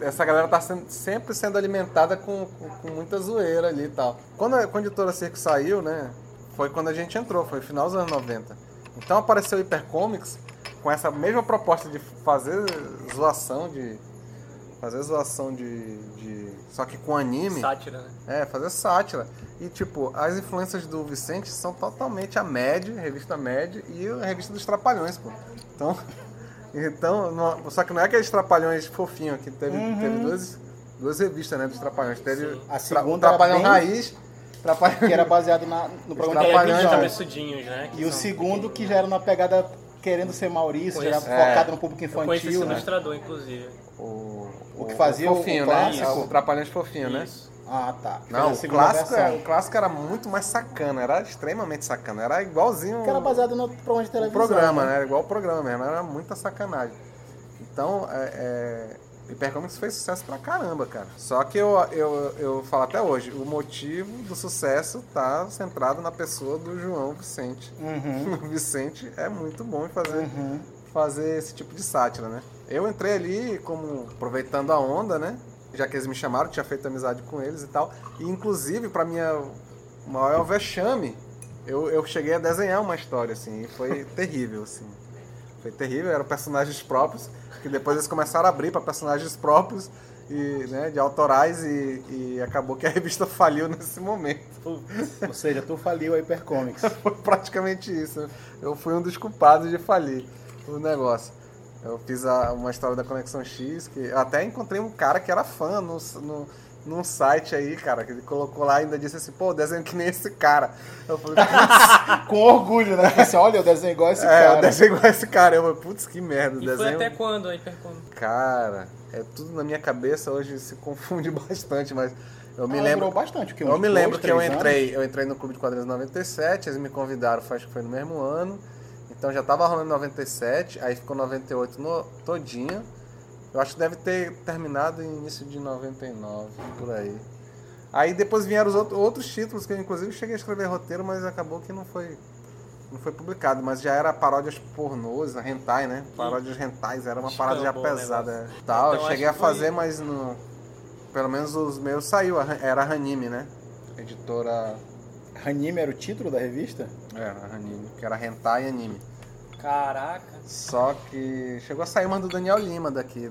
essa galera tá sempre sendo alimentada com muita zoeira ali e tal. Quando a editora Circo saiu, né? Foi quando a gente entrou, foi final dos anos 90. Então, apareceu o Hyper Comics, com essa mesma proposta de fazer zoação, de fazer zoação de... Só que com anime... Sátira, né? É, fazer sátira. E, tipo, as influências do Vicente são totalmente a Mad, a revista Mad e a revista dos Trapalhões, pô. Então não, só que não é aqueles Trapalhões fofinhos, que teve, teve duas revistas, né, dos Trapalhões. Teve a segunda o Trapalhão Raiz... que era baseado no programa de Trapalhões, né? E o segundo, que já era uma pegada querendo ser Maurício, já era focado no público infantil. Conheci esse ilustrador, inclusive. O que fazia o fofinho, né? O Trapalhões fofinho, né? Ah, tá. Não, o clássico era muito mais sacana, era extremamente sacana, era igualzinho... Que era baseado no programa de televisão. O programa, né? Era igual o programa mesmo, era muita sacanagem. Então, Hyper Comics fez sucesso pra caramba, cara. Só que eu falo até hoje, o motivo do sucesso tá centrado na pessoa do João Vicente. O Vicente é muito bom em fazer esse tipo de sátira, né? Eu entrei ali como aproveitando a onda, né? Já que eles me chamaram, tinha feito amizade com eles e tal. E inclusive, pra minha maior vexame, eu cheguei a desenhar uma história, assim, e foi terrível, assim. Foi terrível, eram personagens próprios, que depois eles começaram a abrir para personagens próprios, e, né, de autorais, e acabou que a revista faliu nesse momento. Ou seja, tu faliu a Hyper Comics. Foi praticamente isso. Eu fui um dos culpados de falir o negócio. Eu fiz uma história da Conexão X, que eu até encontrei um cara que era fã num site aí, cara, que ele colocou lá e ainda disse assim, pô, eu desenho que nem esse cara. Eu falei, com orgulho, né? Porque, assim, olha, eu desenho igual esse cara. Eu desenho igual esse cara. Eu falei, putz, que merda. E desenho... foi até quando a Hyper Comics? Cara, é tudo na minha cabeça, hoje se confunde bastante, mas eu me lembro... bastante. Que eu me lembro que eu entrei no Clube de Quadrinhos em 97, eles me convidaram, acho que foi no mesmo ano, então já tava rolando em 97, aí ficou 98 todinha. Eu acho que deve ter terminado em início de 99, por aí. Aí depois vieram os outros títulos, que eu inclusive cheguei a escrever roteiro, mas acabou que não foi publicado. Mas já era paródias pornôs, hentai, né? Paródias hentais, era uma parada já pesada. Né? Tal, então, eu cheguei a fazer, mas pelo menos os meus saiu, era Hanime, né? Editora... Hanime era o título da revista? Era Hanime, que era hentai e anime. Caraca. Só que chegou a sair uma do Daniel Lima daqui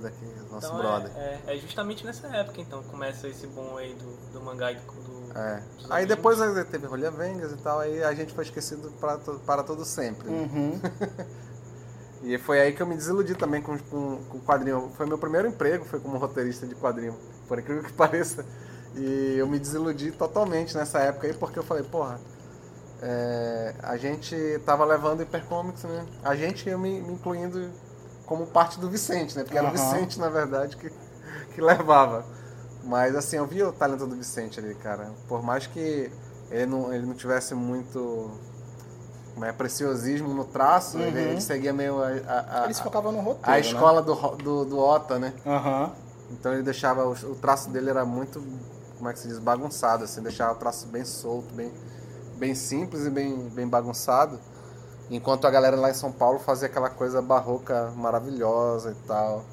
nosso então brother. É justamente nessa época, então, começa esse boom aí do mangá e do... Aí depois teve Rolha Vengas e tal, aí a gente foi esquecido para todo sempre. E foi aí que eu me desiludi também com o quadrinho. Foi meu primeiro emprego, foi como roteirista de quadrinho, por incrível que pareça. E eu me desiludi totalmente nessa época aí, porque eu falei, porra... a gente tava levando Hyper Comics, né? A gente eu me incluindo como parte do Vicente, né? Porque era o Vicente, na verdade, que levava. Mas assim, eu vi o talento do Vicente ali, cara. Por mais que ele não tivesse muito preciosismo no traço, ele seguia meio ele se focava no roteiro, a escola, né? do Ota, né? Então ele deixava... O traço dele era muito, bagunçado, assim. Deixava o traço bem solto, bem simples e bem bagunçado, enquanto a galera lá em São Paulo fazia aquela coisa barroca maravilhosa e tal,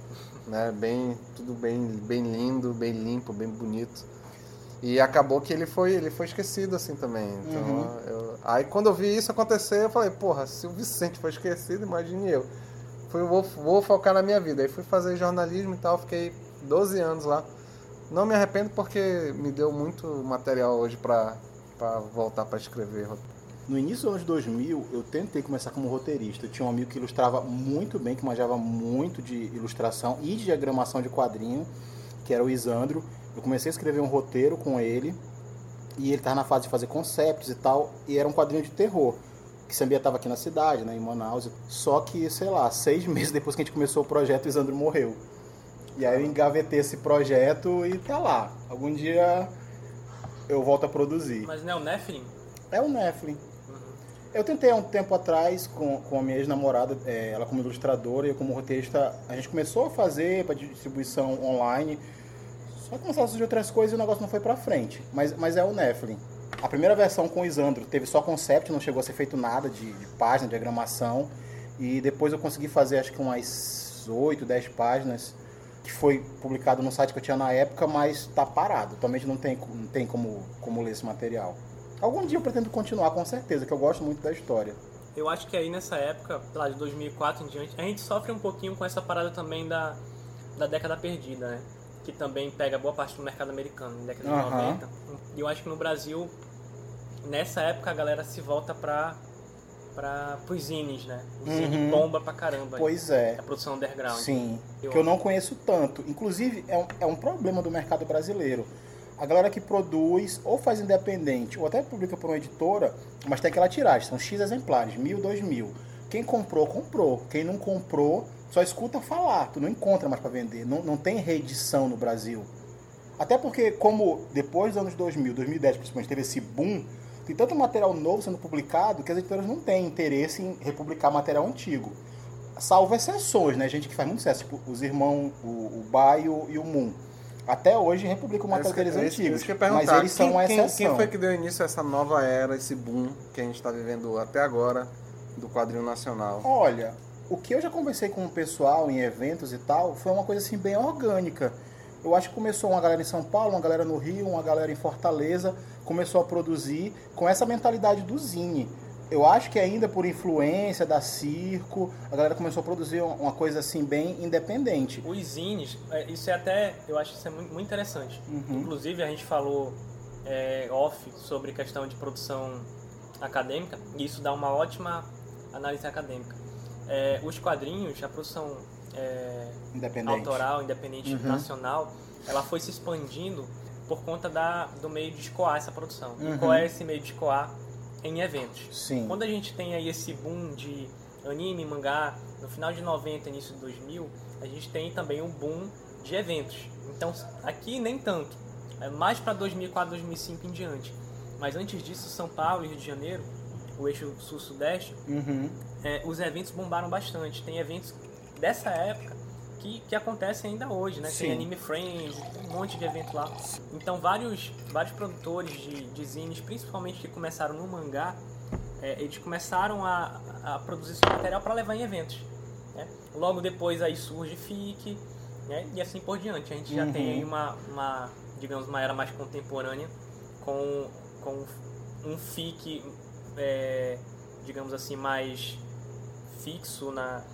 né? Tudo bem lindo, bem limpo, bem bonito. E acabou que ele foi esquecido assim também. Então, aí quando eu vi isso acontecer, eu falei, porra, se o Vicente foi esquecido, imagine eu. Vou focar na minha vida. Aí fui fazer jornalismo e tal, fiquei 12 anos lá. Não me arrependo porque me deu muito material hoje para voltar para escrever. No início dos anos 2000, eu tentei começar como roteirista. Eu tinha um amigo que ilustrava muito bem, que manjava muito de ilustração e de diagramação de quadrinho, que era o Isandro. Eu comecei a escrever um roteiro com ele, e ele estava na fase de fazer conceptos e tal, e era um quadrinho de terror, que se ambientava aqui na cidade, né, em Manaus. Só que, sei lá, 6 meses depois que a gente começou o projeto, o Isandro morreu. E aí eu engavetei esse projeto e tá lá. Algum dia... eu volto a produzir. Mas não é o Néflin? É o Néflin. Eu tentei há um tempo atrás com a minha ex-namorada, ela como ilustradora e eu como roteirista. A gente começou a fazer para distribuição online, só que começaram a surgir outras coisas e o negócio não foi para frente. Mas é o Néflin. A primeira versão com o Isandro teve só concept, não chegou a ser feito nada de página, de diagramação. E depois eu consegui fazer acho que umas 8, 10 páginas, que foi publicado no site que eu tinha na época, mas tá parado. Atualmente não tem como ler esse material. Algum dia eu pretendo continuar, com certeza, que eu gosto muito da história. Eu acho que aí nessa época, lá de 2004 em diante, a gente sofre um pouquinho com essa parada também da década perdida, né? que também pega boa parte do mercado americano, na década de 90. E eu acho que no Brasil, nessa época, a galera se volta para os zines, né? O zine bomba pra caramba. Pois é. A produção underground. Sim, que eu não conheço tanto. Inclusive, é um problema do mercado brasileiro. A galera que produz, ou faz independente, ou até publica por uma editora, mas tem aquela tiragem, são X exemplares, 1.000, 2.000. Quem comprou, comprou. Quem não comprou, só escuta falar. Tu não encontra mais para vender. Não, não tem reedição no Brasil. Até porque, como depois dos anos 2000, 2010 principalmente, teve esse boom, tem tanto material novo sendo publicado que as editoras não têm interesse em republicar material antigo. Salvo exceções, né? Gente que faz muito sucesso, tipo os irmãos, o Baio e o Moon. Até hoje republicam material deles antigos, mas eles são uma exceção. Quem foi que deu início a essa nova era, esse boom que a gente está vivendo até agora do quadrinho nacional? Olha, o que eu já conversei com o pessoal em eventos e tal, foi uma coisa assim bem orgânica. Eu acho que começou uma galera em São Paulo, uma galera no Rio, uma galera em Fortaleza, começou a produzir com essa mentalidade do zine. Eu acho que ainda por influência da Circo, a galera começou a produzir uma coisa assim bem independente. Os zines, isso é até, eu acho que isso é muito, muito interessante. Inclusive a gente falou off sobre questão de produção acadêmica, e isso dá uma ótima análise acadêmica. Os quadrinhos, a produção independente. Autoral, independente, nacional, ela foi se expandindo por conta do meio de escoar essa produção. E qual é esse meio de escoar? Em eventos. Sim. Quando a gente tem aí esse boom de anime, mangá, no final de 90, início de 2000, a gente tem também um boom de eventos. Então, aqui nem tanto. É mais para 2004, 2005 em diante. Mas antes disso, São Paulo e Rio de Janeiro, o eixo sul-sudeste, os eventos bombaram bastante. Tem eventos dessa época que acontecem ainda hoje, né? Tem Anime Friends, um monte de evento lá. Então vários produtores de zines, principalmente que começaram no mangá, eles começaram a produzir seu material para levar em eventos, né? Logo depois aí surge FIC, né? E assim por diante. A gente já tem aí uma era mais contemporânea com um FIC, digamos assim, mais fixo na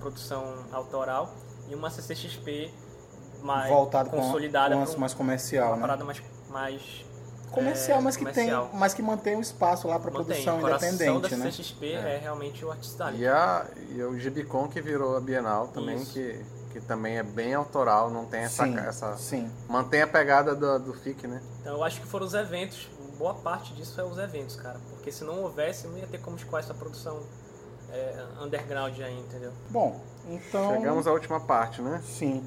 produção autoral, e uma CCXP mais voltado consolidada, mais comercial, uma parada mais comercial, mas que mantém um espaço lá para produção independente, né? A CCXP é realmente o artista. E o Gibicon, que virou a Bienal também, que também é bem autoral, não tem mantém a pegada do FIC, né? Então eu acho que foram os eventos, boa parte disso é os eventos, cara, porque se não houvesse, não ia ter como escoar essa produção underground aí, entendeu? Bom, então... Chegamos à última parte, né? Sim.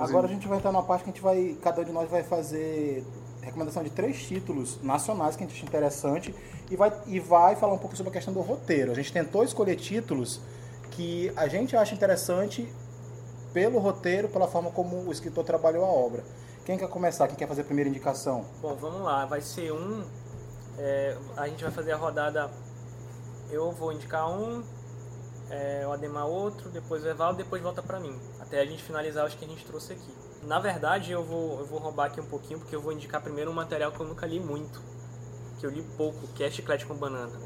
Agora a gente vai entrar numa parte que cada um de nós vai fazer recomendação de 3 títulos nacionais que a gente acha interessante e vai falar um pouco sobre a questão do roteiro. A gente tentou escolher títulos que a gente acha interessante pelo roteiro, pela forma como o escritor trabalhou a obra. Quem quer começar? Quem quer fazer a primeira indicação? Bom, vamos lá. Vai ser a gente vai fazer a rodada... Eu vou indicar o Ademar outro, depois o Evaldo, depois volta pra mim, até a gente finalizar os que a gente trouxe aqui. Na verdade, eu vou roubar aqui um pouquinho, porque eu vou indicar primeiro um material que eu nunca li muito, que eu li pouco, que é Chiclete com Banana.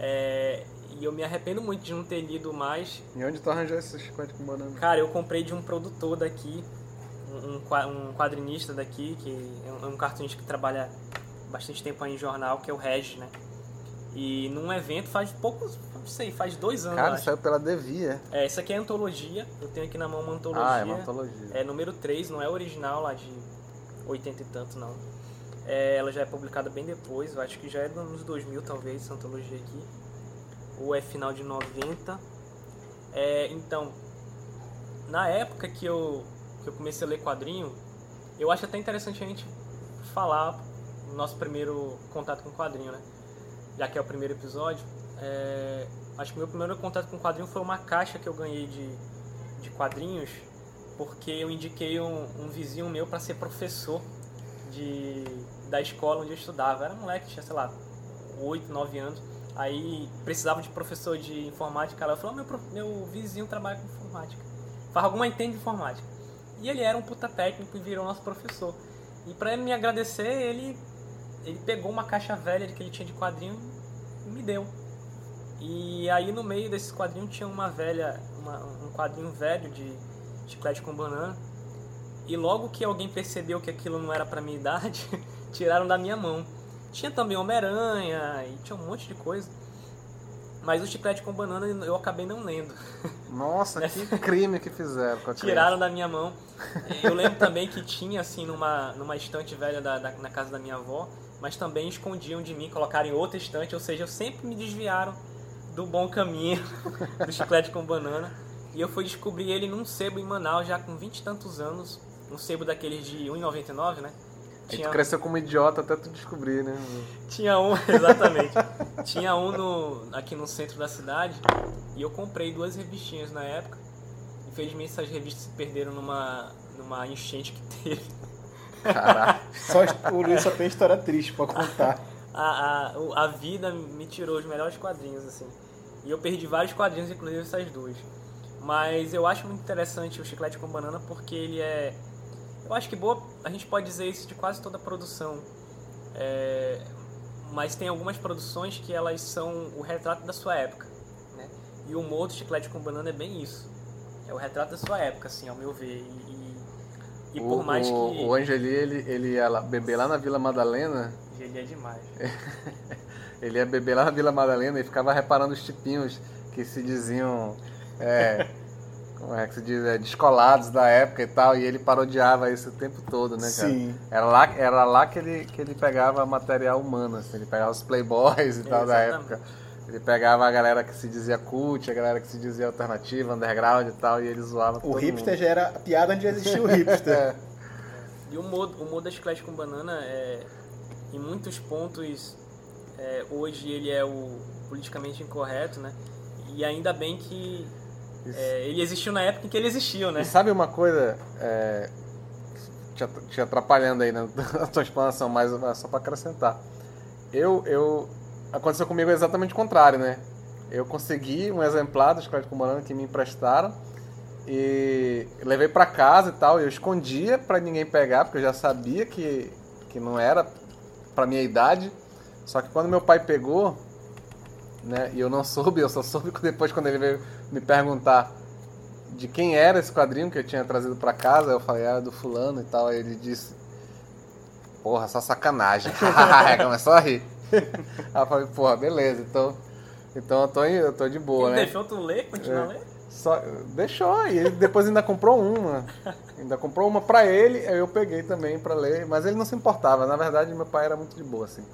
E eu me arrependo muito de não ter lido mais. E onde tu arranjou esse Chiclete com Banana? Cara, eu comprei de um produtor daqui, um quadrinista daqui, que é um cartunista que trabalha bastante tempo aí em jornal, que é o Regis, né? E num evento faz 2 anos. Cara, saiu pela Devia. Isso aqui é antologia. Eu tenho aqui na mão uma antologia. Ah, é uma antologia. É número 3, não é original lá de 80 e tanto, não. Ela já é publicada bem depois, eu acho que já é nos 2000 talvez, essa antologia aqui. Ou é final de 90. Então, na época que eu comecei a ler quadrinho, eu acho até interessante a gente falar o nosso primeiro contato com o quadrinho, né? Já que é o primeiro episódio, acho que meu primeiro contato com quadrinho foi uma caixa que eu ganhei de quadrinhos, porque eu indiquei um vizinho meu para ser professor da escola onde eu estudava. Era um moleque, tinha, sei lá, 8, 9 anos, aí precisava de professor de informática. Eu falei, meu vizinho trabalha com informática, entende informática. E ele era um puta técnico e virou nosso professor. E para me agradecer, ele pegou uma caixa velha que ele tinha de quadrinho e me deu. E aí no meio desse quadrinho tinha um quadrinho velho de Chiclete com Banana. E logo que alguém percebeu que aquilo não era pra minha idade, tiraram da minha mão. Tinha também Homem-Aranha e tinha um monte de coisa. Mas o Chiclete com Banana eu acabei não lendo. Nossa, que crime que fizeram com a criança. Tiraram da minha mão. Eu lembro também que tinha, assim, numa estante velha na casa da minha avó, mas também escondiam de mim, colocaram em outra estante, ou seja, eu sempre me desviaram do bom caminho do Chiclete com Banana. E eu fui descobrir ele num sebo em Manaus, já com 20 e tantos anos, um sebo daqueles de 1,99, né? Tu cresceu como idiota até tu descobrir, né? Tinha um, exatamente. Tinha um aqui no centro da cidade e eu comprei 2 revistinhas na época. Infelizmente essas revistas se perderam numa enchente que teve. Caraca. O Luiz só tem história triste pra contar. A vida me tirou os melhores quadrinhos, assim. E eu perdi vários quadrinhos, inclusive essas duas. Mas eu acho muito interessante o Chiclete com Banana porque ele é... Eu acho que a gente pode dizer isso de quase toda a produção, mas tem algumas produções que elas são o retrato da sua época, né? E o humor do Chiclete com Banana é bem isso, é o retrato da sua época, assim, ao meu ver. E por mais que... O Angeli, ele ia beber lá na Vila Madalena... Angeli é demais. Ele ia beber lá na Vila Madalena e ficava reparando os tipinhos que se diziam... como é que se diz, descolados da época e tal, e ele parodiava isso o tempo todo, né, cara? Sim. Era lá que ele pegava material humano, assim, ele pegava os playboys e tal da época. Ele pegava a galera que se dizia cult, a galera que se dizia alternativa, underground e tal, e ele zoava todo mundo. O hipster já era a piada onde existia o hipster. E o humor da Chiclete com Banana, em muitos pontos, hoje ele é o politicamente incorreto, né? E ainda bem que... ele existiu na época em que ele existiu, né? E sabe uma coisa, te atrapalhando aí na tua explanação, mas só para acrescentar. Aconteceu comigo exatamente o contrário, né? Eu consegui um exemplar do Chiclete com Banana que me emprestaram e levei para casa e tal, eu escondia para ninguém pegar, porque eu já sabia que não era para minha idade. Só que quando meu pai pegou, né, e eu não soube, eu só soube depois quando ele veio me perguntar de quem era esse quadrinho que eu tinha trazido pra casa, eu falei, do fulano e tal, aí ele disse, porra, só sacanagem, começou a rir. Aí eu falei, porra, beleza, então eu tô de boa, ele né? Deixou tu ler, continuar lendo? Deixou, e ele depois ainda comprou uma. Ainda comprou uma pra ele, aí eu peguei também pra ler, mas ele não se importava, na verdade meu pai era muito de boa, assim.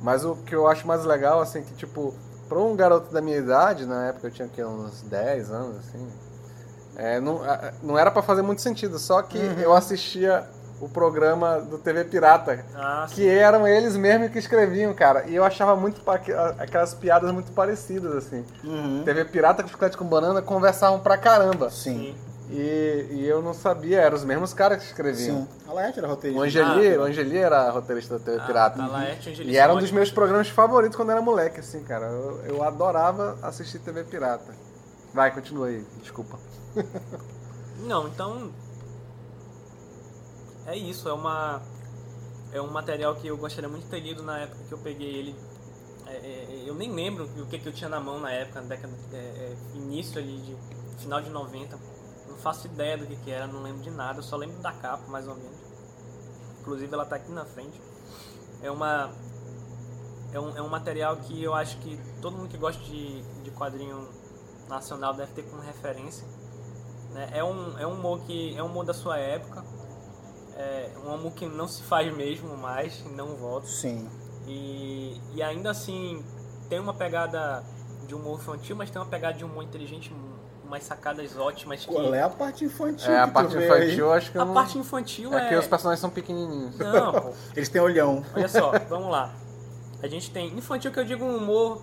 Mas o que eu acho mais legal, assim, que tipo, para um garoto da minha idade, na época eu tinha aqui, uns 10 anos, assim, não era para fazer muito sentido, só que eu assistia o programa do TV Pirata, que eram eles mesmos que escreviam, cara, e eu achava muito aquelas piadas muito parecidas, assim. TV Pirata com Chiclete com Banana conversavam pra caramba. Sim. E eu não sabia, eram os mesmos caras que escreviam. Sim, a Laerte era roteirista. O Angeli era roteirista da TV Pirata. A Laerte, Angeli, e era um dos meus programas favoritos quando era moleque, assim, cara. Eu adorava assistir TV Pirata. Vai, continua aí, desculpa. Não, então... É isso, é um material que eu gostaria muito de ter lido na época que eu peguei ele. Eu nem lembro o que eu tinha na mão na época, na década, início ali, final de 90. Não faço ideia do que era, não lembro de nada, eu só lembro da capa, mais ou menos. Inclusive ela tá aqui na frente. É um material que eu acho que todo mundo que gosta de quadrinho nacional deve ter como referência, né? É um humor da sua época, um humor que não se faz mesmo mais, não volta. Sim. E ainda assim tem uma pegada de humor infantil, mas tem uma pegada de humor inteligente, umas sacadas ótimas. Qual é a parte infantil? A parte infantil, acho que a parte infantil é que os personagens são pequenininhos. Não, pô. Eles têm olhão. Olha só, vamos lá. A gente tem infantil, que eu digo um humor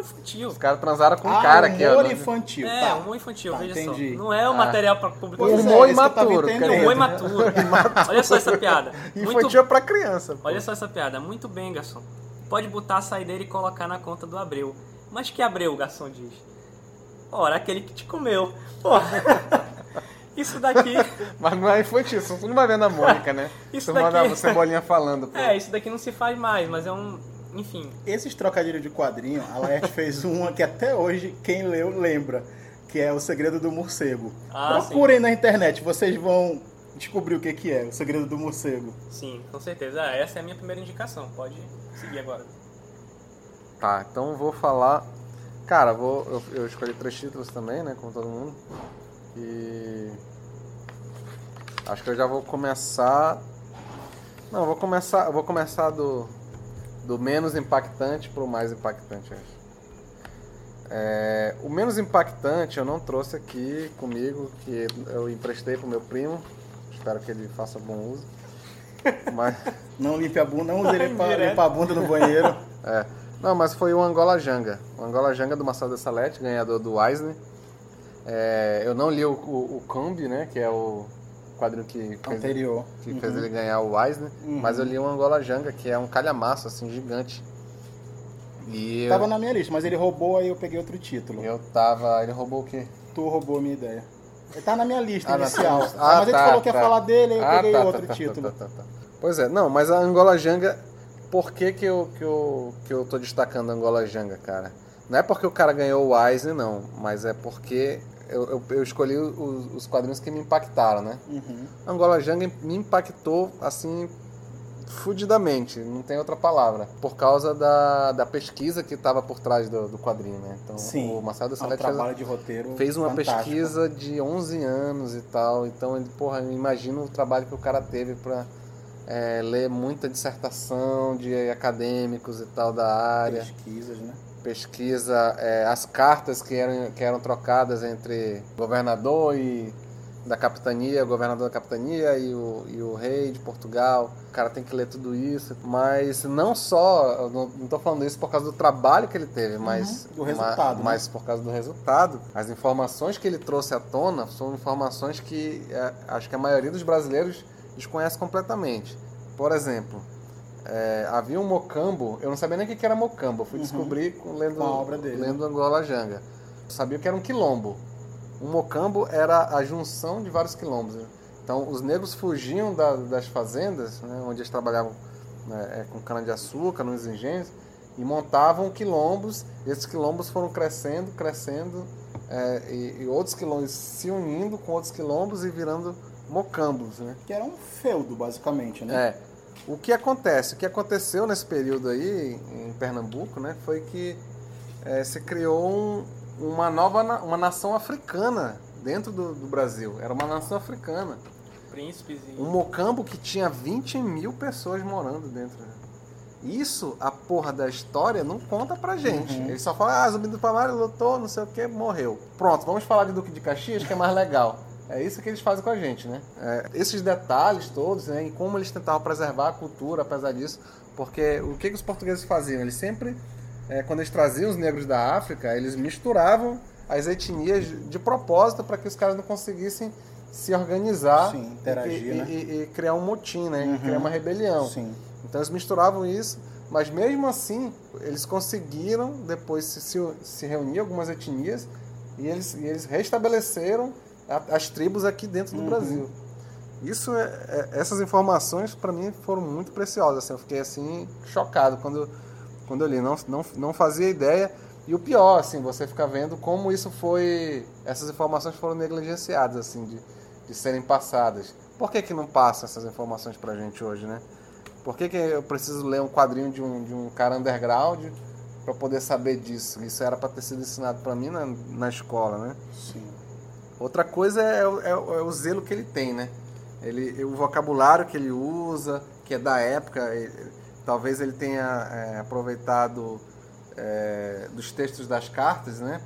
infantil. Os caras transaram com um cara aqui, ó. Humor infantil. Tá. Humor infantil, tá, veja entendi. Só. Não é um material para público. Humor imaturo. Humor imaturo. Olha só essa piada. Infantil é pra criança. Olha só essa piada. Muito bem, garçom. Pode botar a saideira e colocar na conta do Abreu. Mas que Abreu, o garçom diz? Ora, aquele que te comeu. Isso daqui... Mas não é infantil, você não vai ver na Mônica, né? Isso daqui... Você manda Cebolinha falando. Pô. Isso daqui não se faz mais, mas é um... Enfim. Esses trocadilhos de quadrinho, a Laerte fez uma que até hoje quem leu lembra, que é O Segredo do Morcego. Procurem na internet, vocês vão descobrir o que é, o segredo do morcego. Sim, com certeza. Ah, essa é a minha primeira indicação, pode seguir agora. Tá, então eu vou falar... Cara, eu escolhi 3 títulos também, né, como todo mundo. E... acho que eu já vou começar... Não, eu vou começar do menos impactante pro mais impactante, acho. O menos impactante eu não trouxe aqui comigo, que eu emprestei pro meu primo. Espero que ele faça bom uso. Mas... não limpe a bunda, não use ele para limpar a bunda no banheiro. É. Não, mas foi o Angola Janga. O Angola Janga do Marcelo de Salete, ganhador do Aizen. Eu não li o Kombi, né, que é o quadrinho que fez, anterior. Que uhum. fez ele ganhar o Aizen, uhum. mas eu li o Angola Janga, que é um calhamaço assim, gigante. E tava na minha lista, mas ele roubou, aí eu peguei outro título. Ele roubou o quê? Tu roubou a minha ideia. Ele tava na minha lista inicial. Mas ele falou que ia falar dele, aí eu peguei outro título. Pois é, não, mas a Angola Janga, por que eu tô destacando a Angola Janga, cara? Não é porque o cara ganhou o Aizen, não, mas é porque eu escolhi os quadrinhos que me impactaram, né? Uhum. A Angola Janga me impactou, assim... fudidamente, não tem outra palavra, por causa da pesquisa que estava por trás do quadrinho, né? Então, sim, o Marcelo de Salete fez uma fantástico. Pesquisa de 11 anos e tal, então ele, porra, eu imagino o trabalho que o cara teve para ler muita dissertação de acadêmicos e tal da área. Pesquisas, né? Pesquisa, as cartas que eram trocadas entre governador e... da capitania, o governador da capitania e o rei de Portugal. O cara tem que ler tudo isso, mas não só, eu não tô falando isso por causa do trabalho que ele teve, mas do resultado, mas por causa do resultado. As informações que ele trouxe à tona são informações que acho que a maioria dos brasileiros desconhece completamente. Por exemplo, havia um mocambo, eu não sabia nem o que era mocambo, eu fui descobrir lendo a obra dele, lendo Angola Janga. Eu sabia que era um quilombo. O mocambo era a junção de vários quilombos. Então, os negros fugiam das fazendas, né, onde eles trabalhavam, né, com cana-de-açúcar, nos engenhos, e montavam quilombos. Esses quilombos foram crescendo, e outros quilombos se unindo com outros quilombos e virando mocambos, né? Que era um feudo, basicamente, né? O que acontece? O que aconteceu nesse período aí, em Pernambuco, né, foi que se criou uma nação africana dentro do Brasil. Era uma nação africana. Príncipezinho. Um mocambo que tinha 20 mil pessoas morando dentro. Isso, a porra da história, não conta pra gente. Ele só fala, Zumbido do Palmares lutou, não sei o que, morreu. Pronto, vamos falar de Duque de Caxias, que é mais legal. É isso que eles fazem com a gente, né? Esses detalhes todos, né, e como eles tentavam preservar a cultura, apesar disso. Porque o que os portugueses faziam? Eles sempre... quando eles traziam os negros da África, eles misturavam as etnias de propósito para que os caras não conseguissem se organizar. Sim, interagir, né? e criar um motim, né? E criar uma rebelião. Sim. Então eles misturavam isso, mas mesmo assim eles conseguiram depois se reunir algumas etnias e eles restabeleceram as tribos aqui dentro do Brasil. Isso essas informações para mim foram muito preciosas. Assim, eu fiquei assim chocado quando eu li, não fazia ideia. E o pior, assim, você fica vendo como isso foi... essas informações foram negligenciadas, assim, de serem passadas. Por que não passam essas informações pra gente hoje, né? Por que eu preciso ler um quadrinho de um cara underground pra poder saber disso? Isso era pra ter sido ensinado pra mim na escola, né? Sim. Outra coisa é o zelo que ele tem, né? O vocabulário que ele usa, que é da época... Talvez ele tenha aproveitado dos textos das cartas, né,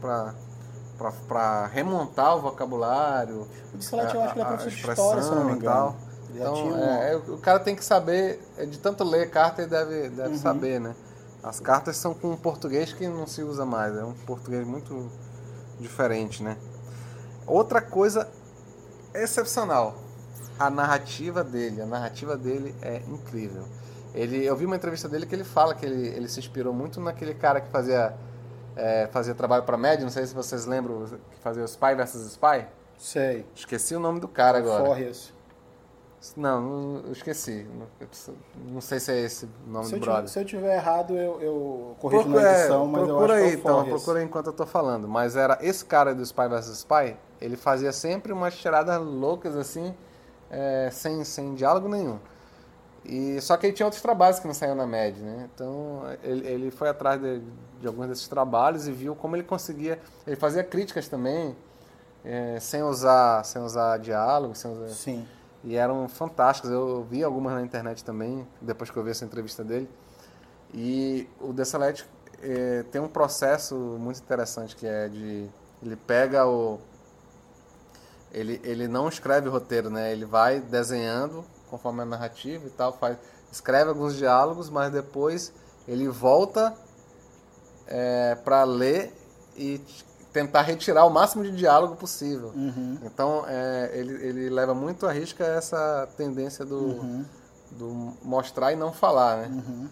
para remontar o vocabulário. O de Salete, eu acho que ele é professor de história, se não me engano. Então, o cara tem que saber, de tanto ler carta, ele deve saber, né? As cartas são com um português que não se usa mais, é um português muito diferente, né? Outra coisa excepcional, a narrativa dele é incrível. Eu vi uma entrevista dele que ele fala que ele se inspirou muito naquele cara que fazia trabalho para média, não sei se vocês lembram, que fazia o Spy vs Spy. Sei. Esqueci o nome do cara agora. Forres. Não, eu esqueci. Não sei se é esse o nome do brother. Se eu tiver errado, eu corrijo na edição, mas eu acho que é o Forres. Então, procura aí enquanto eu tô falando. Mas era esse cara do Spy vs Spy, ele fazia sempre umas tiradas loucas assim, sem diálogo nenhum. E, só que ele tinha outros trabalhos que não saíam na Mad, né? Então ele foi atrás de alguns desses trabalhos e viu como ele conseguia. Ele fazia críticas também, sem usar diálogo, sem usar... Sim. E eram fantásticos. Eu vi algumas na internet também, depois que eu vi essa entrevista dele. E o The Select tem um processo muito interessante, que é de... Ele pega o... Ele não escreve o roteiro, né? Ele vai desenhando conforme a narrativa e tal, escreve alguns diálogos, mas depois ele volta para ler e tentar retirar o máximo de diálogo possível. Uhum. Então, ele leva muito à risca essa tendência do mostrar e não falar, né? Uhum.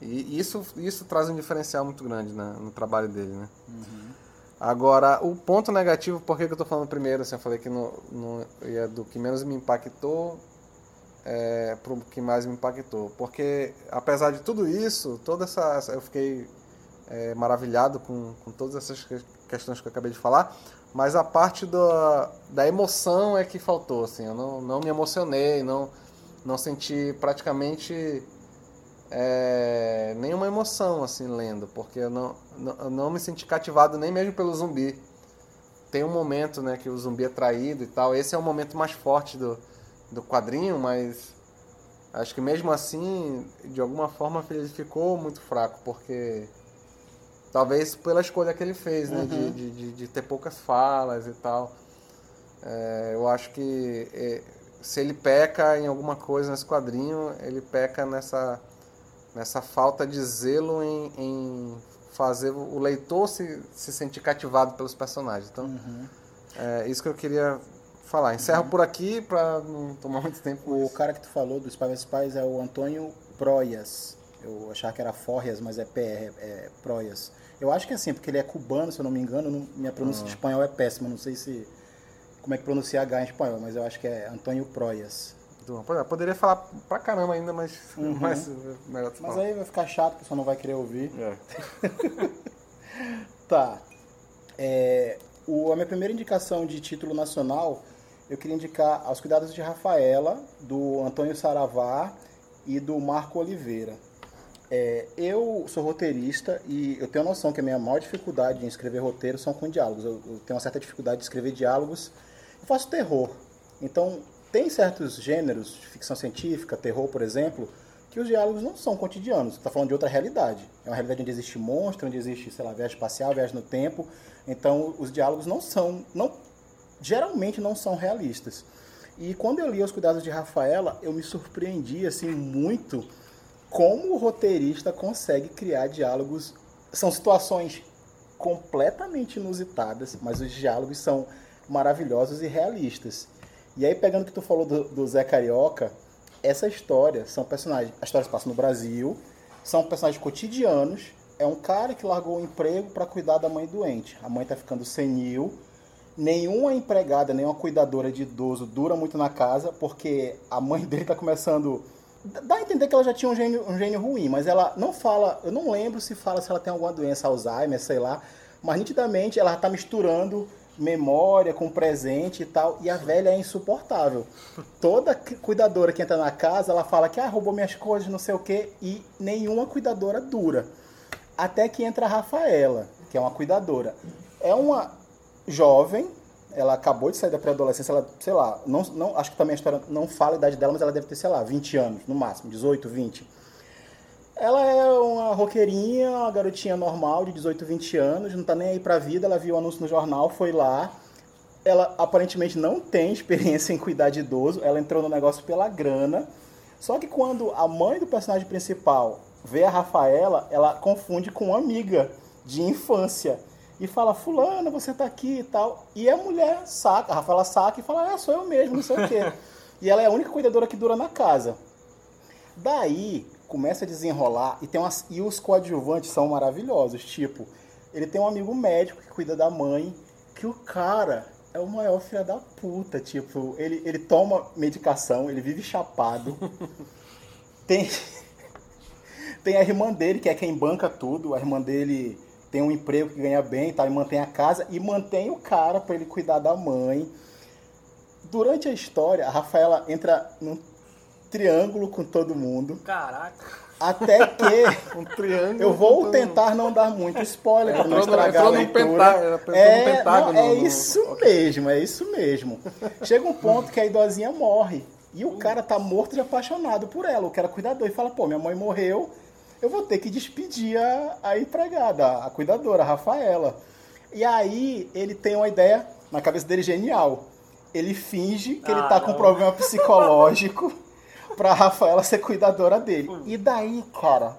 E isso traz um diferencial muito grande no trabalho dele, né? Uhum. Agora, o ponto negativo, por que eu estou falando primeiro? Assim, eu falei que do que menos me impactou para o que mais me impactou. Porque, apesar de tudo isso, eu fiquei maravilhado com todas essas questões que eu acabei de falar, mas a parte da emoção é que faltou. Assim, eu não me emocionei, não senti praticamente... nenhuma emoção assim lendo, porque eu não me senti cativado nem mesmo pelo zumbi. Tem um momento, né, que o zumbi é traído e tal, esse é o momento mais forte do quadrinho, mas acho que mesmo assim, de alguma forma, ele ficou muito fraco, porque talvez pela escolha que ele fez, né, de ter poucas falas e tal. Eu acho que se ele peca em alguma coisa nesse quadrinho, ele peca nessa falta de zelo em fazer o leitor se sentir cativado pelos personagens. Então, é isso que eu queria falar. Encerro por aqui para não tomar muito tempo. O cara que tu falou dos Pais Pais é o Antônio Proias. Eu achava que era Forrias, mas é PR, é Proias. Eu acho que é assim, porque ele é cubano, se eu não me engano. Minha pronúncia de espanhol é péssima. Não sei se como é que pronuncia H em espanhol, mas eu acho que é Antônio Proias. Poderia falar pra caramba ainda, mas... Melhor mas aí vai ficar chato, o pessoal não vai querer ouvir. Tá. A minha primeira indicação de título nacional, eu queria indicar Aos Cuidados de Rafaela, do Antônio Saravá e do Marco Oliveira. Eu sou roteirista e eu tenho noção que a minha maior dificuldade em escrever roteiro são com diálogos. Eu tenho uma certa dificuldade de escrever diálogos. Eu faço terror, então... Tem certos gêneros, ficção científica, terror, por exemplo, que os diálogos não são cotidianos. Você está falando de outra realidade. É uma realidade onde existe monstro, onde existe, sei lá, viagem espacial, viagem no tempo. Então, os diálogos geralmente não são realistas. E quando eu li Os Cuidados de Rafaela, eu me surpreendi, assim, muito como o roteirista consegue criar diálogos. São situações completamente inusitadas, mas os diálogos são maravilhosos e realistas. E aí, pegando o que tu falou do Zé Carioca, essa história, são personagens... As histórias passam no Brasil, são personagens cotidianos. É um cara que largou o emprego para cuidar da mãe doente. A mãe tá ficando senil. Nenhuma empregada, nenhuma cuidadora de idoso dura muito na casa, porque a mãe dele tá começando... Dá a entender que ela já tinha um gênio ruim, mas ela não fala... Eu não lembro se ela tem alguma doença, Alzheimer, sei lá. Mas, nitidamente, ela tá misturando... memória com presente e tal, e a velha é insuportável. Toda cuidadora que entra na casa, ela fala que roubou minhas coisas, não sei o quê, e nenhuma cuidadora dura. Até que entra a Rafaela, que é uma cuidadora. É uma jovem, ela acabou de sair da pré-adolescência, ela, sei lá, não, acho que também a história não fala a idade dela, mas ela deve ter, sei lá, 20 anos, no máximo, 18, 20. Ela é uma roqueirinha, uma garotinha normal de 18, 20 anos, não tá nem aí pra vida, ela viu o anúncio no jornal, foi lá. Ela aparentemente não tem experiência em cuidar de idoso, ela entrou no negócio pela grana. Só que quando a mãe do personagem principal vê a Rafaela, ela confunde com uma amiga de infância. E fala, fulana, você tá aqui e tal. E a mulher saca, a Rafaela saca e fala, sou eu mesmo, não sei o quê. E ela é a única cuidadora que dura na casa. Daí... começa a desenrolar e os coadjuvantes são maravilhosos, tipo, ele tem um amigo médico que cuida da mãe, que o cara é o maior filho da puta, tipo, ele toma medicação, ele vive chapado, tem a irmã dele, que é quem banca tudo, a irmã dele tem um emprego que ganha bem e tal, e mantém a casa, e mantém o cara pra ele cuidar da mãe. durante a história, a Rafaela entra num triângulo com todo mundo. Caraca. Até que eu vou tentar não dar muito spoiler para não estragar a leitura. É isso mesmo. Chega um ponto que a idosinha morre e o cara tá morto de apaixonado por ela. O cara cuidador e fala, pô, minha mãe morreu, eu vou ter que despedir a empregada, a cuidadora, a Rafaela. E aí ele tem uma ideia na cabeça dele genial. Ele finge que ele tá com um problema psicológico pra Rafaela ser cuidadora dele. E daí, cara,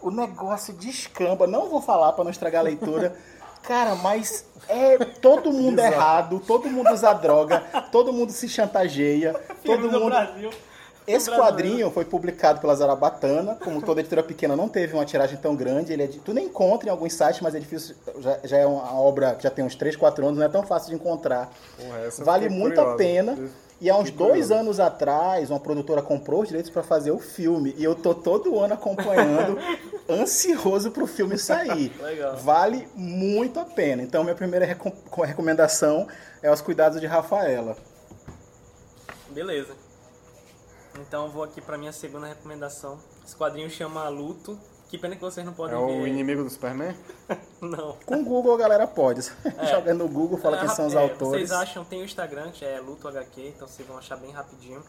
o negócio descamba. Não vou falar pra não estragar a leitura. Cara, mas é todo mundo errado, todo mundo usa droga, todo mundo se chantageia, todo mundo... Esse quadrinho foi publicado pela Zarabatana, como toda editora pequena não teve uma tiragem tão grande, ele é de... tu nem encontra em alguns sites, mas é difícil, já é uma obra que já tem uns 3, 4 anos, não é tão fácil de encontrar. Vale muito a pena. E há uns 2 anos atrás, uma produtora comprou os direitos para fazer o filme. E eu tô todo ano acompanhando, ansioso pro filme sair. Legal. Vale muito a pena. Então, minha primeira recomendação é Os Cuidados de Rafaela. Beleza. Então, vou aqui pra minha segunda recomendação. Esse quadrinho chama Luto. Que pena que vocês não podem ver. É o inimigo do Superman? Não. Com o Google a galera pode. Joga no Google, fala quem são os autores. Vocês acham, tem o Instagram, que é Luto HQ, então vocês vão achar bem rapidinho.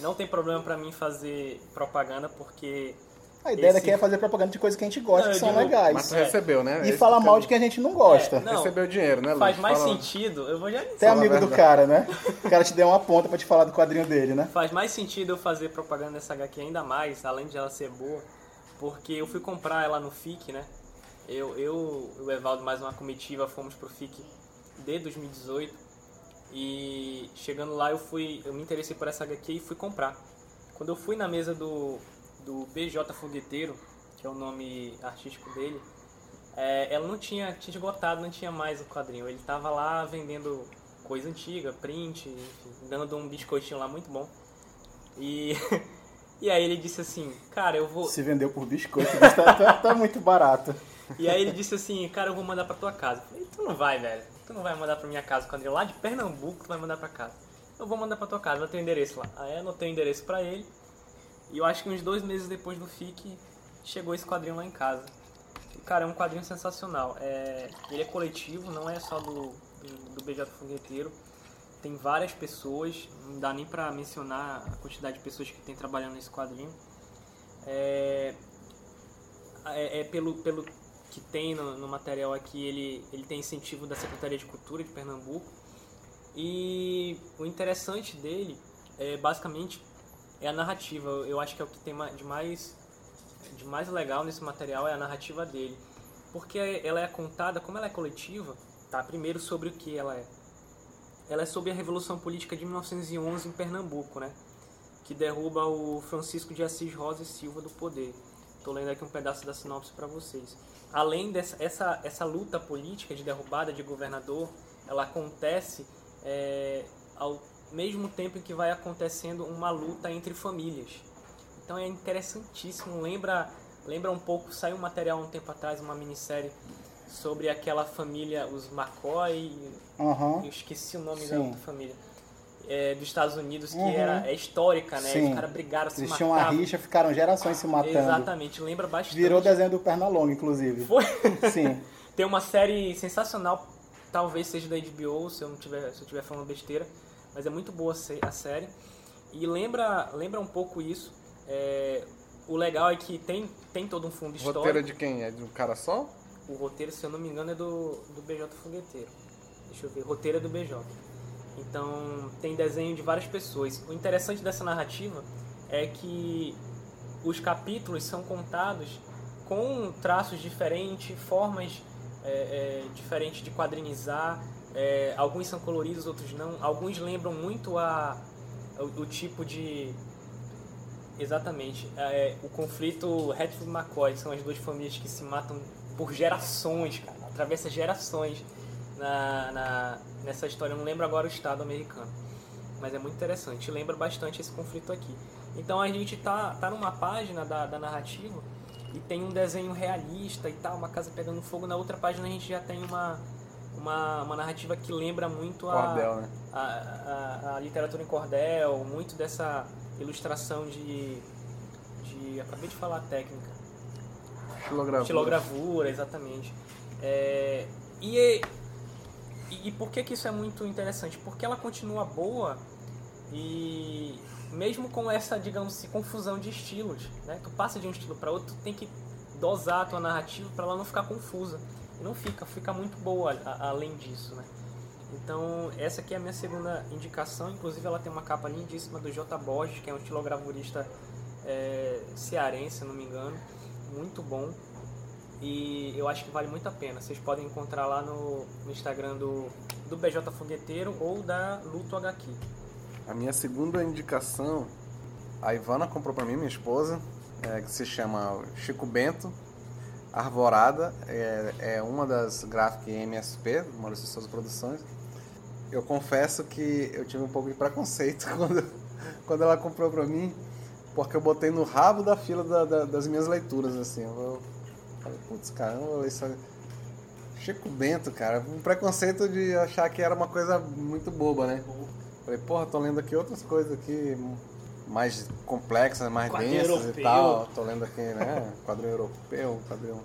Não tem problema pra mim fazer propaganda, porque... A ideia daqui é fazer propaganda de coisas que a gente gosta, não, que são legais. Mas tu recebeu, né? E falar mal de quem a gente não gosta. É, não, recebeu dinheiro, né, Lu? Faz mais sentido, eu vou já... Você é amigo do cara, né? O cara te deu uma ponta pra te falar do quadrinho dele, né? Faz mais sentido eu fazer propaganda dessa HQ ainda mais, além de ela ser boa. Porque eu fui comprar ela no FIC, né? Eu o Evaldo, mais uma comitiva, fomos pro FIC de 2018. E chegando lá, eu me interessei por essa HQ e fui comprar. Quando eu fui na mesa do BJ Fogueteiro, que é o nome artístico dele, ela não tinha esgotado, não tinha mais o quadrinho. Ele tava lá vendendo coisa antiga, print, enfim, dando um biscoitinho lá muito bom. E... E aí ele disse assim, cara, eu vou... Se vendeu por biscoito, tá muito barato. E aí ele disse assim, cara, eu vou mandar pra tua casa. Eu falei, tu não vai, velho. Tu não vai mandar pra minha casa, quando ele lá de Pernambuco, tu vai mandar pra casa. Eu vou mandar pra tua casa, eu tenho endereço lá. Aí eu anotei o endereço pra ele. E eu acho que uns 2 meses depois do FIC, chegou esse quadrinho lá em casa. E, cara, é um quadrinho sensacional. Ele é coletivo, não é só do BJ Fogueteiro. Tem várias pessoas, não dá nem pra mencionar a quantidade de pessoas que tem trabalhando nesse quadrinho. Pelo que tem no material aqui, ele tem incentivo da Secretaria de Cultura de Pernambuco. E o interessante dele, basicamente, é a narrativa. Eu acho que é o que tem de mais legal nesse material, é a narrativa dele. Porque ela é contada, como ela é coletiva, tá? Primeiro sobre o que ela é. Ela é sobre a Revolução Política de 1911 em Pernambuco, né? Que derruba o Francisco de Assis Rosa e Silva do poder. Estou lendo aqui um pedaço da sinopse para vocês. Além dessa luta política de derrubada de governador, ela acontece ao mesmo tempo em que vai acontecendo uma luta entre famílias. Então é interessantíssimo. Lembra um pouco, saiu um material um tempo atrás, uma minissérie... sobre aquela família, os McCoy, eu esqueci o nome, sim, da outra família, dos Estados Unidos, que era histórica, né? Sim. Os caras brigaram, se mataram. Eles tinham uma rixa, ficaram gerações se matando. Exatamente, lembra bastante. Virou desenho do Pernalonga, inclusive. Foi? Sim. Tem uma série sensacional, talvez seja da HBO, se eu estiver falando besteira, mas é muito boa a série. E lembra um pouco isso. O legal é que tem todo um fundo histórico. Roteiro de quem? É de um cara só? O roteiro, se eu não me engano, é do BJ Fogueteiro. Deixa eu ver. Roteiro é do BJ. Então, tem desenho de várias pessoas. O interessante dessa narrativa é que os capítulos são contados com traços diferentes, formas diferentes de quadrinizar. Alguns são coloridos, outros não. Alguns lembram muito o tipo de... Exatamente. O conflito Hatfield e McCoy, são as duas famílias que se matam... por gerações, cara, atravessa gerações nessa história. Eu não lembro agora o estado americano, mas é muito interessante, lembra bastante esse conflito aqui. Então a gente tá numa página da narrativa e tem um desenho realista e tal, uma casa pegando fogo, na outra página a gente já tem uma, uma narrativa que lembra muito cordel, né? a literatura em cordel, muito dessa ilustração de acabei de falar a técnica. Estilogravura, exatamente. E por que isso é muito interessante? Porque ela continua boa e mesmo com essa, digamos, confusão de estilos, né? Tu passa de um estilo para outro, tu tem que dosar a tua narrativa para ela não ficar confusa. E não fica muito boa além disso, né? Então, essa aqui é a minha segunda indicação. Inclusive, ela tem uma capa lindíssima do J. Borges, que é um estilogravurista cearense, se não me engano. Muito bom. E eu acho que vale muito a pena. Vocês podem encontrar lá no Instagram do BJ Fogueteiro ou da Luto HQ. A minha segunda indicação, a Ivana comprou pra mim, minha esposa, que se chama Chico Bento, Arvorada, é uma das gráficas MSP, Maurício de Souza Produções. Eu confesso que eu tive um pouco de preconceito quando ela comprou pra mim, porque eu botei no rabo da fila das minhas leituras, assim. Eu falei, putz, caramba, eu li só Chico Bento, cara. Um preconceito de achar que era uma coisa muito boba, né? Falei, porra, tô lendo aqui outras coisas aqui mais complexas, mais densas e tal. Tô lendo aqui, né? Quadrinho europeu, quadrinho...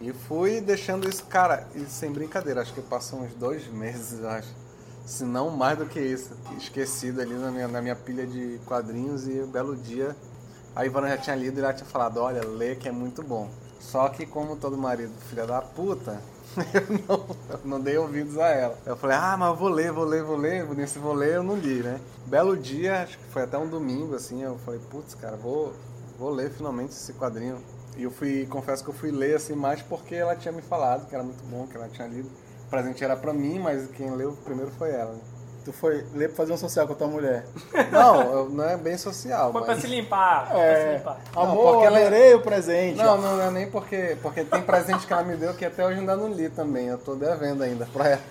E fui deixando isso, cara, e sem brincadeira, acho que passou uns 2 meses, eu acho. Se não mais do que isso, esquecido ali na minha pilha de quadrinhos. E um belo dia, a Ivana já tinha lido e ela tinha falado, olha, lê que é muito bom. Só que como todo marido filha da puta, eu não dei ouvidos a ela. Eu falei, mas vou ler, nesse vou ler eu não li, né? Belo dia, acho que foi até um domingo, assim, eu falei, putz, cara, vou ler finalmente esse quadrinho. E confesso que eu fui ler, assim, mais porque ela tinha me falado que era muito bom, que ela tinha lido. O presente era pra mim, mas quem leu primeiro foi ela. Tu foi ler pra fazer um social com a tua mulher? Não, não é bem social. Foi mas... pra se limpar. Não, amor, porque ela... lerei o presente. Não é nem porque tem presente que ela me deu que até hoje ainda não li também. Eu tô devendo ainda pra ela.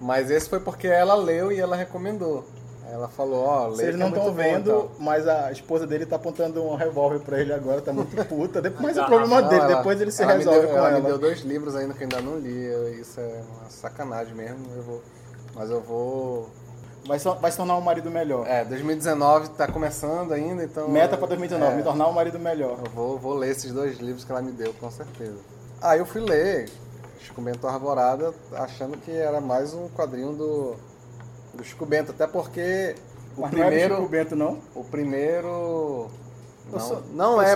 Mas esse foi porque ela leu e ela recomendou. Ela falou, lê. Vocês não estão vendo, então. Mas a esposa dele tá apontando um revólver pra ele agora, tá muito puta. Mas é o problema dele, depois ele se resolve com ela. Ela me deu 2 livros ainda que eu ainda não li, isso é uma sacanagem mesmo, mas eu vou... Vai se tornar um marido melhor. 2019 tá começando ainda, então... Meta pra 2019, me tornar um marido melhor. Eu vou ler esses 2 livros que ela me deu, com certeza. Aí eu fui ler, Chico Bento Arvorada, achando que era mais um quadrinho do Chico Bento, até porque o primeiro... Não é do Chico Bento, não? O primeiro... Não é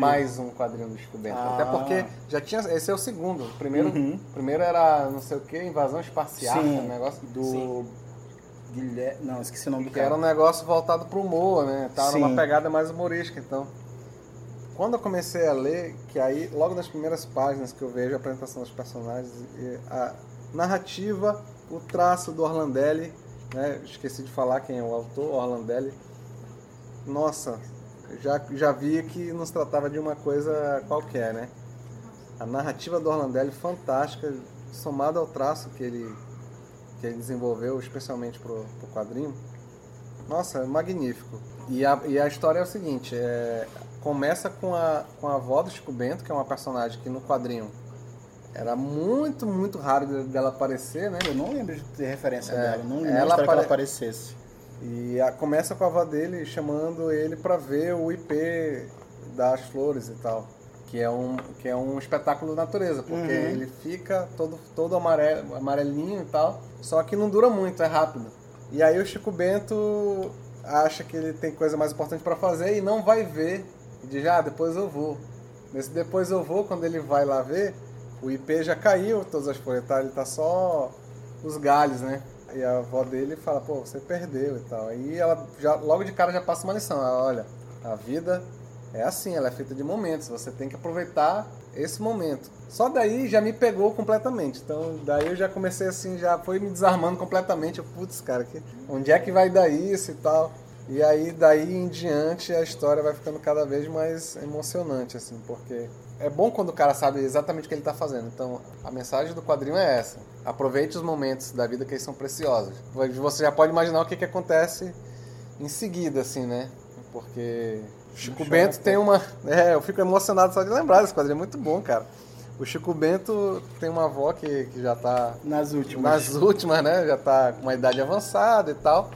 mais um quadrinho do Chico Bento. Até porque já tinha... Esse é o segundo. O primeiro, primeiro era, não sei o que, Invasão Espacial, um negócio do... Sim. Guilherme... Não, esqueci o nome do cara. Era um negócio voltado pro humor, né? Tava numa pegada mais humorística, então... Quando eu comecei a ler, que aí, logo nas primeiras páginas que eu vejo a apresentação dos personagens, a narrativa... O traço do Orlandelli, né? Esqueci de falar quem é o autor, Orlandelli. Nossa, já vi que não se tratava de uma coisa qualquer, né? A narrativa do Orlandelli fantástica, somada ao traço que ele desenvolveu, especialmente pro quadrinho. Nossa, magnífico. E a história é o seguinte, começa com a avó do Chico Bento, que é uma personagem que no quadrinho... Era muito, muito raro dela aparecer, né? Eu não lembro de ter referência dela. Não lembro que ela aparecesse. E começa com a avó dele chamando ele pra ver o IP das flores e tal. Que é um espetáculo de natureza, porque ele fica todo amarelinho e tal. Só que não dura muito, é rápido. E aí o Chico Bento acha que ele tem coisa mais importante pra fazer e não vai ver. E diz, depois eu vou. Nesse depois eu vou, quando ele vai lá ver... O IP já caiu, todas as folhas, tá? Ele tá só os galhos, né? E a avó dele fala, pô, você perdeu e tal. Aí ela, logo de cara, já passa uma lição. Ela, olha, a vida é assim, ela é feita de momentos. Você tem que aproveitar esse momento. Só daí já me pegou completamente. Então, daí eu já comecei assim, já foi me desarmando completamente. Eu, putz, cara, onde é que vai dar isso e tal? E aí, daí em diante, a história vai ficando cada vez mais emocionante, assim, porque... É bom quando o cara sabe exatamente o que ele tá fazendo. Então, a mensagem do quadrinho é essa. Aproveite os momentos da vida que eles são preciosos. Você já pode imaginar o que acontece em seguida, assim, né? Porque Chico Bento tem uma... eu fico emocionado só de lembrar desse quadrinho. É muito bom, cara. O Chico Bento tem uma avó que já tá... Nas últimas, né? Já tá com uma idade avançada e tal.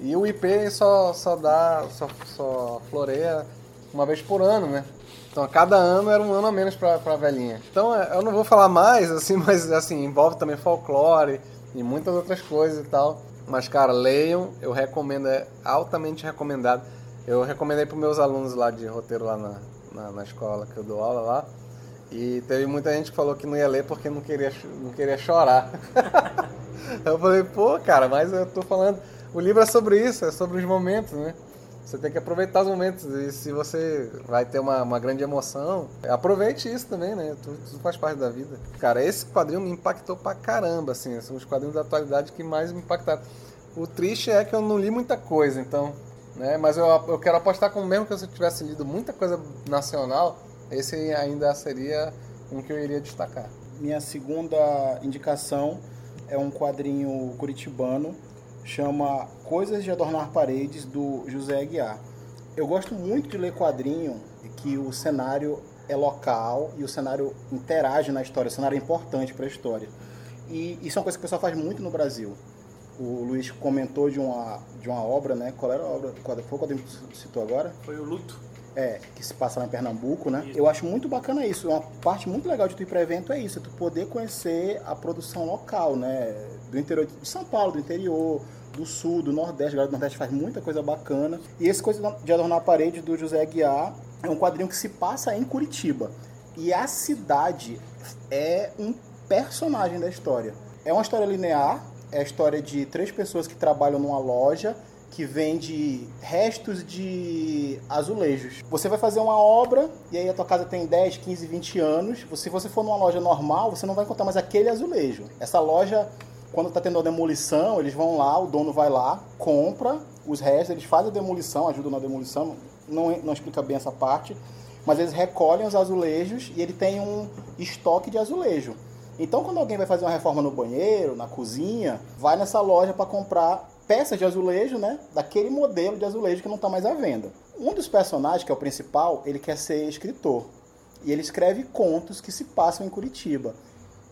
E o IP só floreia uma vez por ano, né? Então, a cada ano era um ano a menos pra velhinha. Então, eu não vou falar mais, assim, mas, assim, envolve também folclore e muitas outras coisas e tal. Mas, cara, leiam, eu recomendo, é altamente recomendado. Eu recomendei pros meus alunos lá de roteiro, lá na escola que eu dou aula lá. E teve muita gente que falou que não ia ler porque não queria chorar. Eu falei, pô, cara, mas eu tô falando... O livro é sobre isso, é sobre os momentos, né? Você tem que aproveitar os momentos. E se você vai ter uma grande emoção, aproveite isso também, né? Tudo faz parte da vida. Cara, esse quadrinho me impactou pra caramba, assim. São os quadrinhos da atualidade que mais me impactaram. O triste é que eu não li muita coisa, então... Né? Mas eu quero apostar como mesmo que eu tivesse lido muita coisa nacional... Esse ainda seria um que eu iria destacar. Minha segunda indicação é um quadrinho curitibano, chama Coisas de Adornar Paredes, do José Aguiar. Eu gosto muito de ler quadrinho que o cenário é local e o cenário interage na história, o cenário é importante para a história. E isso é uma coisa que o pessoal faz muito no Brasil. O Luiz comentou de uma obra, né? Qual era a obra? Qual foi o quadrinho que citou agora? Foi o Luto. É, que se passa lá em Pernambuco, né? Isso. Eu acho muito bacana isso. Uma parte muito legal de tu ir para evento é isso, é tu poder conhecer a produção local, né? Do interior de São Paulo, do interior, do sul, do nordeste. A galera do nordeste faz muita coisa bacana. E esse Coisa de Adornar a Parede, do José Aguiar, é um quadrinho que se passa em Curitiba. E a cidade é um personagem da história. É uma história linear, é a história de 3 pessoas que trabalham numa loja que vende restos de azulejos. Você vai fazer uma obra, e aí a tua casa tem 10, 15, 20 anos. Se você for numa loja normal, você não vai encontrar mais aquele azulejo. Essa loja, quando está tendo a demolição, eles vão lá, o dono vai lá, compra os restos, eles fazem a demolição, ajudam na demolição, não explica bem essa parte, mas eles recolhem os azulejos e ele tem um estoque de azulejo. Então, quando alguém vai fazer uma reforma no banheiro, na cozinha, vai nessa loja para comprar peças de azulejo, né? Daquele modelo de azulejo que não está mais à venda. Um dos personagens, que é o principal, ele quer ser escritor. E ele escreve contos que se passam em Curitiba.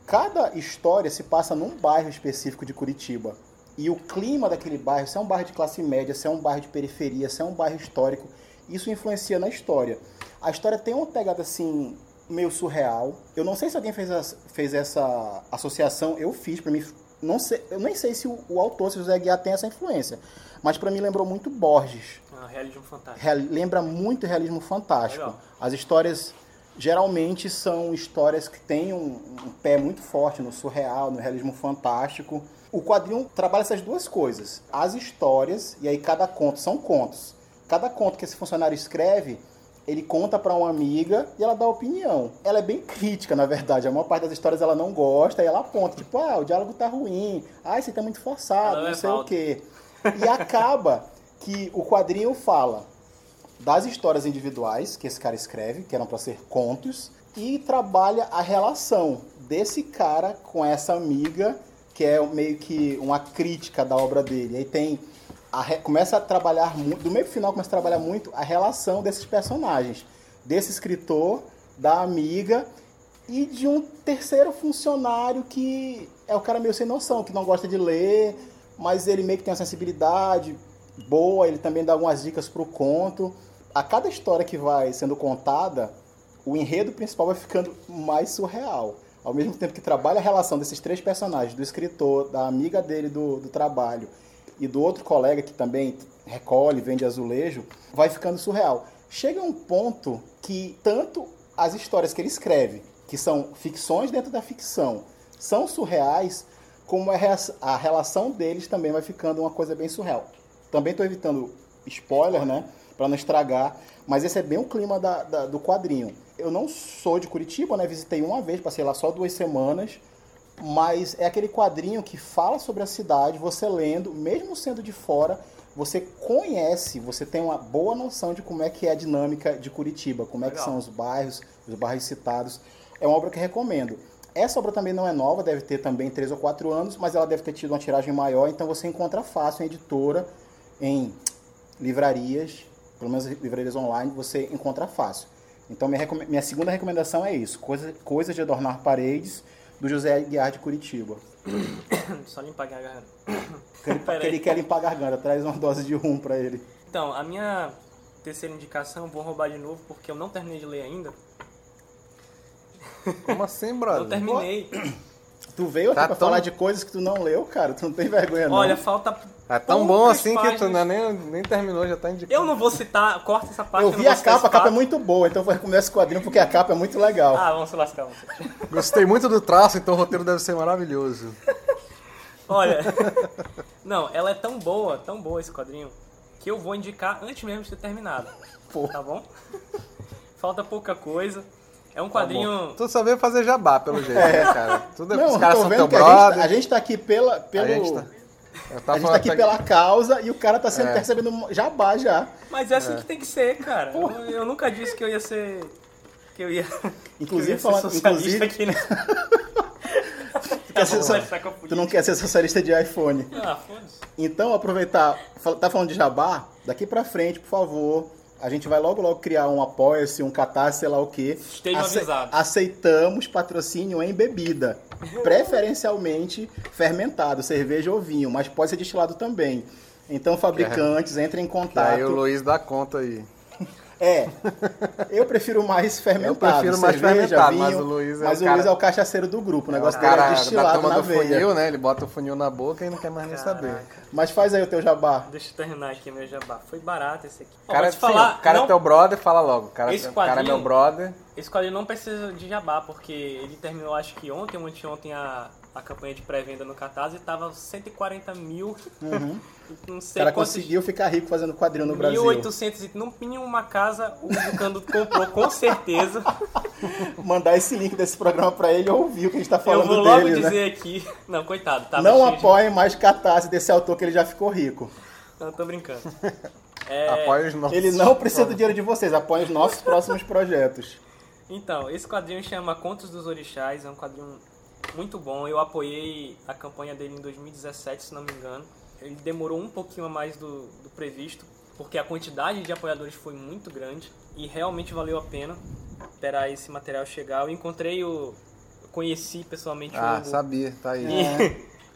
Cada história se passa num bairro específico de Curitiba. E o clima daquele bairro, se é um bairro de classe média, se é um bairro de periferia, se é um bairro histórico, isso influencia na história. A história tem uma pegada assim, meio surreal. Eu não sei se alguém fez essa associação, eu fiz, para mim... Não sei, eu nem sei se o autor, se o José Aguiar, tem essa influência, mas pra mim lembrou muito Borges. Ah, realismo fantástico. Lembra muito realismo fantástico. Legal. As histórias geralmente são histórias que têm um pé muito forte no surreal, no realismo fantástico. O quadrinho trabalha essas duas coisas, as histórias, e aí cada conto, são contos. Cada conto que esse funcionário escreve, ele conta pra uma amiga e ela dá opinião. Ela é bem crítica, na verdade. A maior parte das histórias ela não gosta e ela aponta. Tipo, o diálogo tá ruim. Você tá muito forçado, não sei o quê. E acaba que o quadrinho fala das histórias individuais que esse cara escreve, que eram pra ser contos, e trabalha a relação desse cara com essa amiga, que é meio que uma crítica da obra dele. Aí tem... começa a trabalhar muito, do meio pro final começa a trabalhar muito a relação desses personagens, desse escritor, da amiga e de um terceiro funcionário que é o cara meio sem noção, que não gosta de ler, mas ele meio que tem uma sensibilidade boa, ele também dá algumas dicas pro conto. A cada história que vai sendo contada, o enredo principal vai ficando mais surreal. Ao mesmo tempo que trabalha a relação desses 3 personagens, do escritor, da amiga dele do trabalho e do outro colega que também recolhe, vende azulejo, vai ficando surreal. Chega um ponto que tanto as histórias que ele escreve, que são ficções dentro da ficção, são surreais, como a relação deles também vai ficando uma coisa bem surreal. Também estou evitando spoiler, né? Para não estragar, mas esse é bem o clima do quadrinho. Eu não sou de Curitiba, né? Visitei uma vez, passei lá só 2 semanas, mas é aquele quadrinho que fala sobre a cidade, você lendo, mesmo sendo de fora, você conhece, você tem uma boa noção de como é que é a dinâmica de Curitiba, como é que são os bairros citados. É uma obra que recomendo. Essa obra também não é nova, deve ter também 3 ou 4 anos, mas ela deve ter tido uma tiragem maior, então você encontra fácil em editora, em livrarias, pelo menos livrarias online, você encontra fácil. Então, minha segunda recomendação é isso. Coisas de Adornar Paredes, do José Aguiar de Curitiba. Só limpar a garganta. Ele quer limpar a garganta. Traz uma dose de rum pra ele. Então, a minha terceira indicação, vou roubar de novo, porque eu não terminei de ler ainda. Como assim, brother? Eu terminei. Tu veio tá aqui pra falar de coisas que tu não leu, cara? Tu não tem vergonha, não? Olha, falta... Tá tão bom assim páginas. Que tu nem terminou, já tá indicando. Eu não vou citar, corta essa parte. Eu vi a capa é muito boa, então eu vou recomendar esse quadrinho porque a capa é muito legal. Ah, vamos se lascar. Gostei muito do traço, então o roteiro deve ser maravilhoso. Olha, não, ela é tão boa esse quadrinho, que eu vou indicar antes mesmo de ter terminado. Pô. Tá bom? Falta pouca coisa. É um quadrinho... Tá, tu só veio fazer jabá, pelo jeito, né, cara? Tudo é não, os caras são teu brother. A gente tá aqui pela causa e o cara tá sendo recebendo jabá já. Mas é assim que tem que ser, cara. Eu nunca disse que eu ia ser... Que eu ia... Inclusive, falando socialista aqui, né? Tu não quer ser socialista de iPhone. Ah, foda-se. Então, aproveitar... Tá falando de jabá? Daqui pra frente, por favor... A gente vai logo criar um apoia-se, um catarse, sei lá o quê. Estejam avisados. Aceitamos patrocínio em bebida. Preferencialmente fermentado, cerveja ou vinho, mas pode ser destilado também. Então, fabricantes, entrem em contato. Aí o Luiz dá conta aí. É, eu prefiro mais fermentado. Eu prefiro mais cerveja, fermentado, vinho, mas o Luiz é o cachaceiro do grupo. O negócio dele é destilado na veia. Funil, né? Ele bota o funil na boca e não quer mais nem saber. Mas faz aí o teu jabá. Deixa eu terminar aqui meu jabá. Foi barato esse aqui. Cara, o cara é teu brother, fala logo. O cara é meu brother. Esse quadrinho não precisa de jabá, porque ele terminou acho que ontem a campanha de pré-venda no Catarse e tava 140 mil. Uhum. Não sei o cara quantos... conseguiu ficar rico fazendo quadrinho no Brasil. 1.800, não tinha uma casa, o Ducando comprou, com certeza. Mandar esse link desse programa pra ele ouvir o que a gente tá falando dele, eu vou logo dizer, né? Aqui... Não, coitado. Tá, não apoiem mais Catarse desse autor que ele já ficou rico. Não, tô brincando. Apoiem os nossos... Ele não precisa do dinheiro de vocês, apoiem os nossos próximos projetos. Então, esse quadrinho chama Contos dos Orixás, é um quadrinho... muito bom, eu apoiei a campanha dele em 2017, se não me engano. Ele demorou um pouquinho a mais do previsto, porque a quantidade de apoiadores foi muito grande e realmente valeu a pena esperar esse material chegar. Eu encontrei conheci pessoalmente o Hugo. Ah, sabia, tá aí.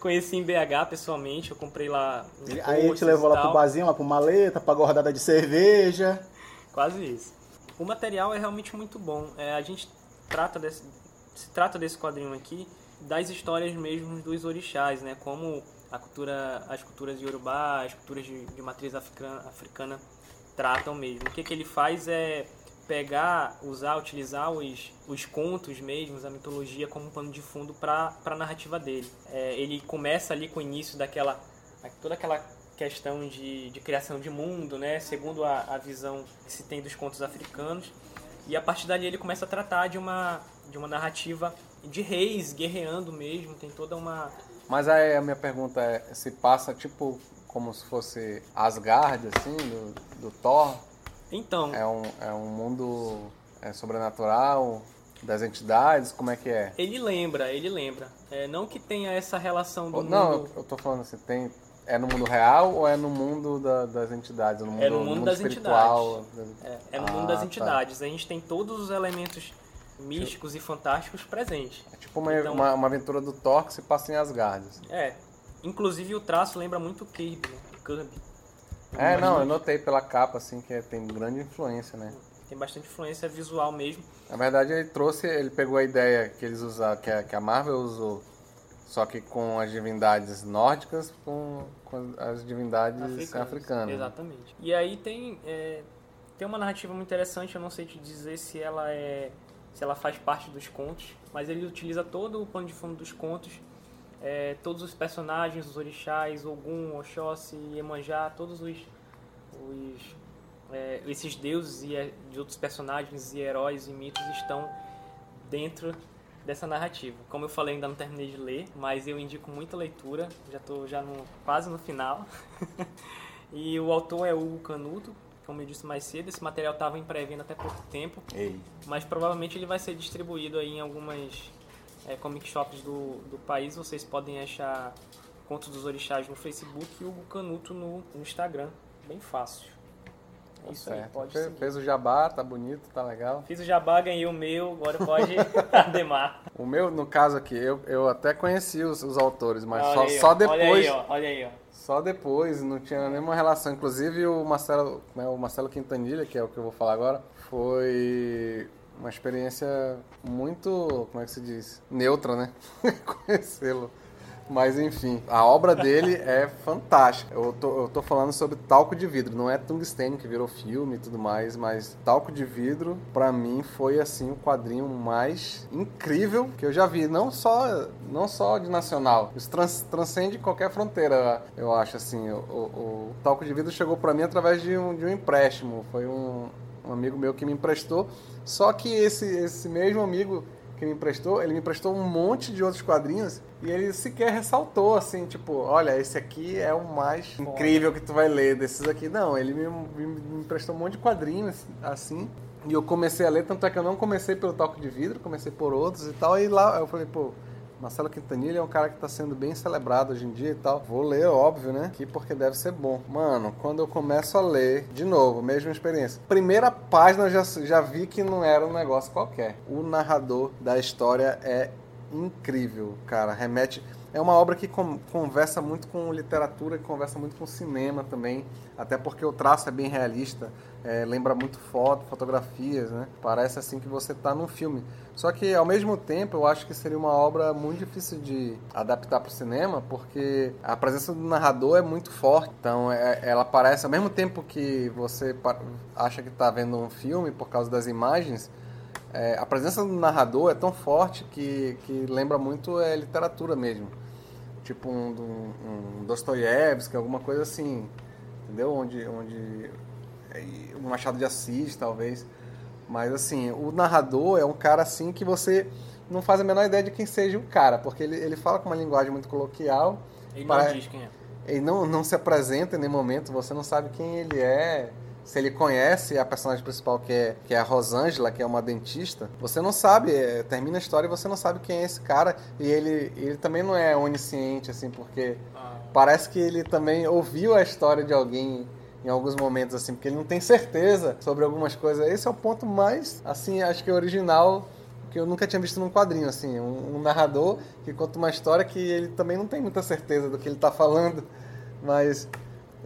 Conheci em BH pessoalmente, eu comprei lá. Aí ele te levou lá pro barzinho, lá pro maleta, pagou a rodada de cerveja. Quase isso. O material é realmente muito bom. A gente se trata desse quadrinho aqui, das histórias mesmo dos orixás, né? Como as culturas de Yorubá, as culturas de matriz africana tratam mesmo. O que ele faz é utilizar os contos mesmos, a mitologia como pano de fundo para a narrativa dele. Ele começa ali com o início toda aquela questão de criação de mundo, né? Segundo a visão que se tem dos contos africanos. E a partir dali ele começa a tratar de uma narrativa de reis guerreando mesmo, tem toda uma... Mas aí a minha pergunta é, se passa tipo como se fosse Asgard, assim, do Thor? Então... É um mundo sobrenatural das entidades, como é que é? Ele lembra. Não que tenha essa relação do mundo... Não, eu tô falando assim, é no mundo real ou é no mundo das entidades? É no mundo das espiritual? Entidades. É no mundo das entidades. Tá. A gente tem todos os elementos místicos e fantásticos presentes. É tipo uma aventura do Thor que se passa em Asgard. Assim. Inclusive o traço lembra muito o Kirby. Eu notei pela capa assim que tem grande influência, né? Tem bastante influência visual mesmo. Na verdade ele pegou a ideia que eles usaram, que a Marvel usou, só que com as divindades nórdicas, com as divindades africanas. Exatamente. E aí tem uma narrativa muito interessante, eu não sei te dizer se ela faz parte dos contos, mas ele utiliza todo o pano de fundo dos contos, todos os personagens, os orixás, Ogum, Oxóssi, Iemanjá, todos esses deuses de outros personagens e heróis e mitos estão dentro dessa narrativa. Como eu falei, ainda não terminei de ler, mas eu indico muita leitura, já estou quase no final. E o autor é Hugo Canuto. Como eu disse mais cedo, esse material estava em pré-venda até pouco tempo. Ei. Mas provavelmente ele vai ser distribuído aí em algumas comic shops do país. Vocês podem achar Contos dos Orixás no Facebook e o Hugo Canuto no Instagram. Bem fácil. Isso certo. Aí, pode seguir. Fez o jabá, tá bonito, tá legal. Fiz o jabá, ganhei o meu, agora pode Ademar. O meu, no caso aqui, eu até conheci os autores, mas olha só, aí, só depois. Olha aí, ó. Só depois, não tinha nenhuma relação. Inclusive o Marcelo, né, o Marcello Quintanilha, que é o que eu vou falar agora, foi uma experiência muito, como é que se diz? Neutra, né? Conhecê-lo. Mas enfim, a obra dele é fantástica. Eu tô falando sobre Talco de Vidro, não é Tungstênio que virou filme e tudo mais, mas Talco de Vidro, pra mim, foi assim o quadrinho mais incrível que eu já vi, não só de nacional. Isso transcende qualquer fronteira, eu acho, assim. O Talco de Vidro chegou pra mim através de um empréstimo. Foi um amigo meu que me emprestou, só que esse mesmo amigo que me emprestou, ele me emprestou um monte de outros quadrinhos e ele sequer ressaltou, assim, tipo, olha, esse aqui é o mais incrível que tu vai ler desses aqui. Não, ele me emprestou um monte de quadrinhos, assim, e eu comecei a ler, tanto é que eu não comecei pelo Talco de Vidro, comecei por outros e tal, e lá eu falei, pô, Marcello Quintanilha é um cara que tá sendo bem celebrado hoje em dia e tal. Vou ler, óbvio, né? Aqui porque deve ser bom. Mano, quando eu começo a ler, de novo, mesma experiência. Primeira página eu já vi que não era um negócio qualquer. O narrador da história é incrível, cara. Remete... É uma obra que conversa muito com literatura, que conversa muito com cinema também. Até porque o traço é bem realista. É, lembra muito fotografias, né? Parece assim que você tá num filme. Só que, ao mesmo tempo, eu acho que seria uma obra muito difícil de adaptar para o cinema, porque a presença do narrador é muito forte. Então, ela parece, ao mesmo tempo que você acha que tá vendo um filme por causa das imagens, a presença do narrador é tão forte que lembra muito literatura mesmo. Tipo um Dostoiévski, alguma coisa assim, entendeu? Onde um Machado de Assis, talvez. Mas, assim, o narrador é um cara, assim, que você não faz a menor ideia de quem seja o cara, porque ele fala com uma linguagem muito coloquial. Ele não diz quem é. Ele não se apresenta em nenhum momento, você não sabe quem ele é. Se ele conhece a personagem principal, que é a Rosângela, que é uma dentista, você não sabe, termina a história e você não sabe quem é esse cara. E ele também não é onisciente, assim, porque parece que ele também ouviu a história de alguém em alguns momentos, assim, porque ele não tem certeza sobre algumas coisas. Esse é o ponto mais, assim, acho que é original, que eu nunca tinha visto num quadrinho, assim, um narrador que conta uma história que ele também não tem muita certeza do que ele está falando, mas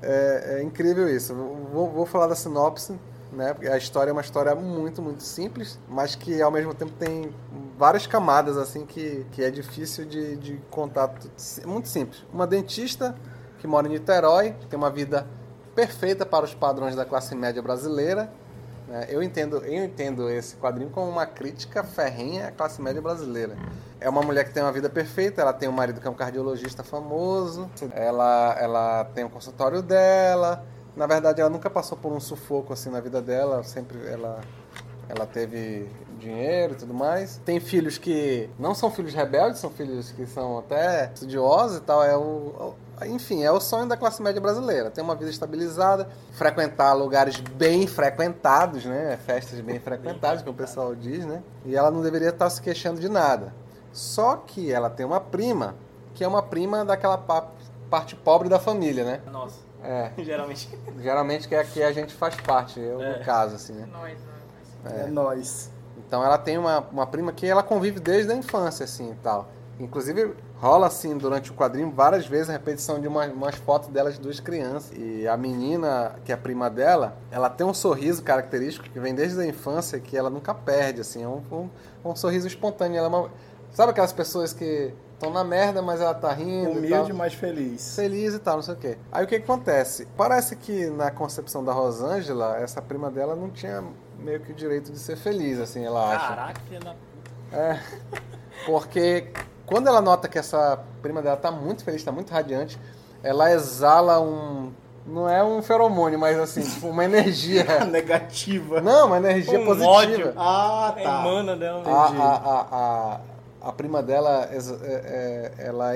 é incrível isso. Vou falar da sinopse, né, porque a história é uma história muito, muito simples, mas que ao mesmo tempo tem várias camadas, assim, que é difícil de contar, muito simples. Uma dentista que mora em Niterói, que tem uma vida perfeita para os padrões da classe média brasileira. Eu entendo esse quadrinho como uma crítica ferrenha à classe média brasileira. É uma mulher que tem uma vida perfeita, ela tem um marido que é um cardiologista famoso, ela tem um consultório dela. Na verdade, ela nunca passou por um sufoco assim na vida dela, sempre ela teve dinheiro e tudo mais. Tem filhos que não são filhos rebeldes, são filhos que são até estudiosos e tal. Enfim, é o sonho da classe média brasileira. Ter uma vida estabilizada, frequentar lugares bem frequentados, né? Festas bem frequentadas, como o pessoal diz, né? E ela não deveria estar se queixando de nada. Só que ela tem uma prima, que é uma prima daquela parte pobre da família, né? Nossa, geralmente que é que a gente faz parte, no caso, assim, né? É nós. Então ela tem uma prima que ela convive desde a infância, assim, e tal. Inclusive, rola, assim, durante o quadrinho, várias vezes a repetição de umas fotos delas duas crianças. E a menina, que é a prima dela, ela tem um sorriso característico que vem desde a infância, que ela nunca perde, assim. É um sorriso espontâneo. Ela é sabe aquelas pessoas que estão na merda, mas ela tá rindo, humilde, mas feliz. Feliz e tal, não sei o quê. Aí o que acontece? Parece que na concepção da Rosângela, essa prima dela não tinha meio que o direito de ser feliz, assim, ela acha. Caraca, filha da puta. É, porque... Quando ela nota que essa prima dela tá muito feliz, tá muito radiante, ela exala não é um feromônio, mas assim, tipo uma energia... Negativa. Não, uma energia positiva. Ódio. Ah, tá. Emana dela. Entendi. A prima dela, ela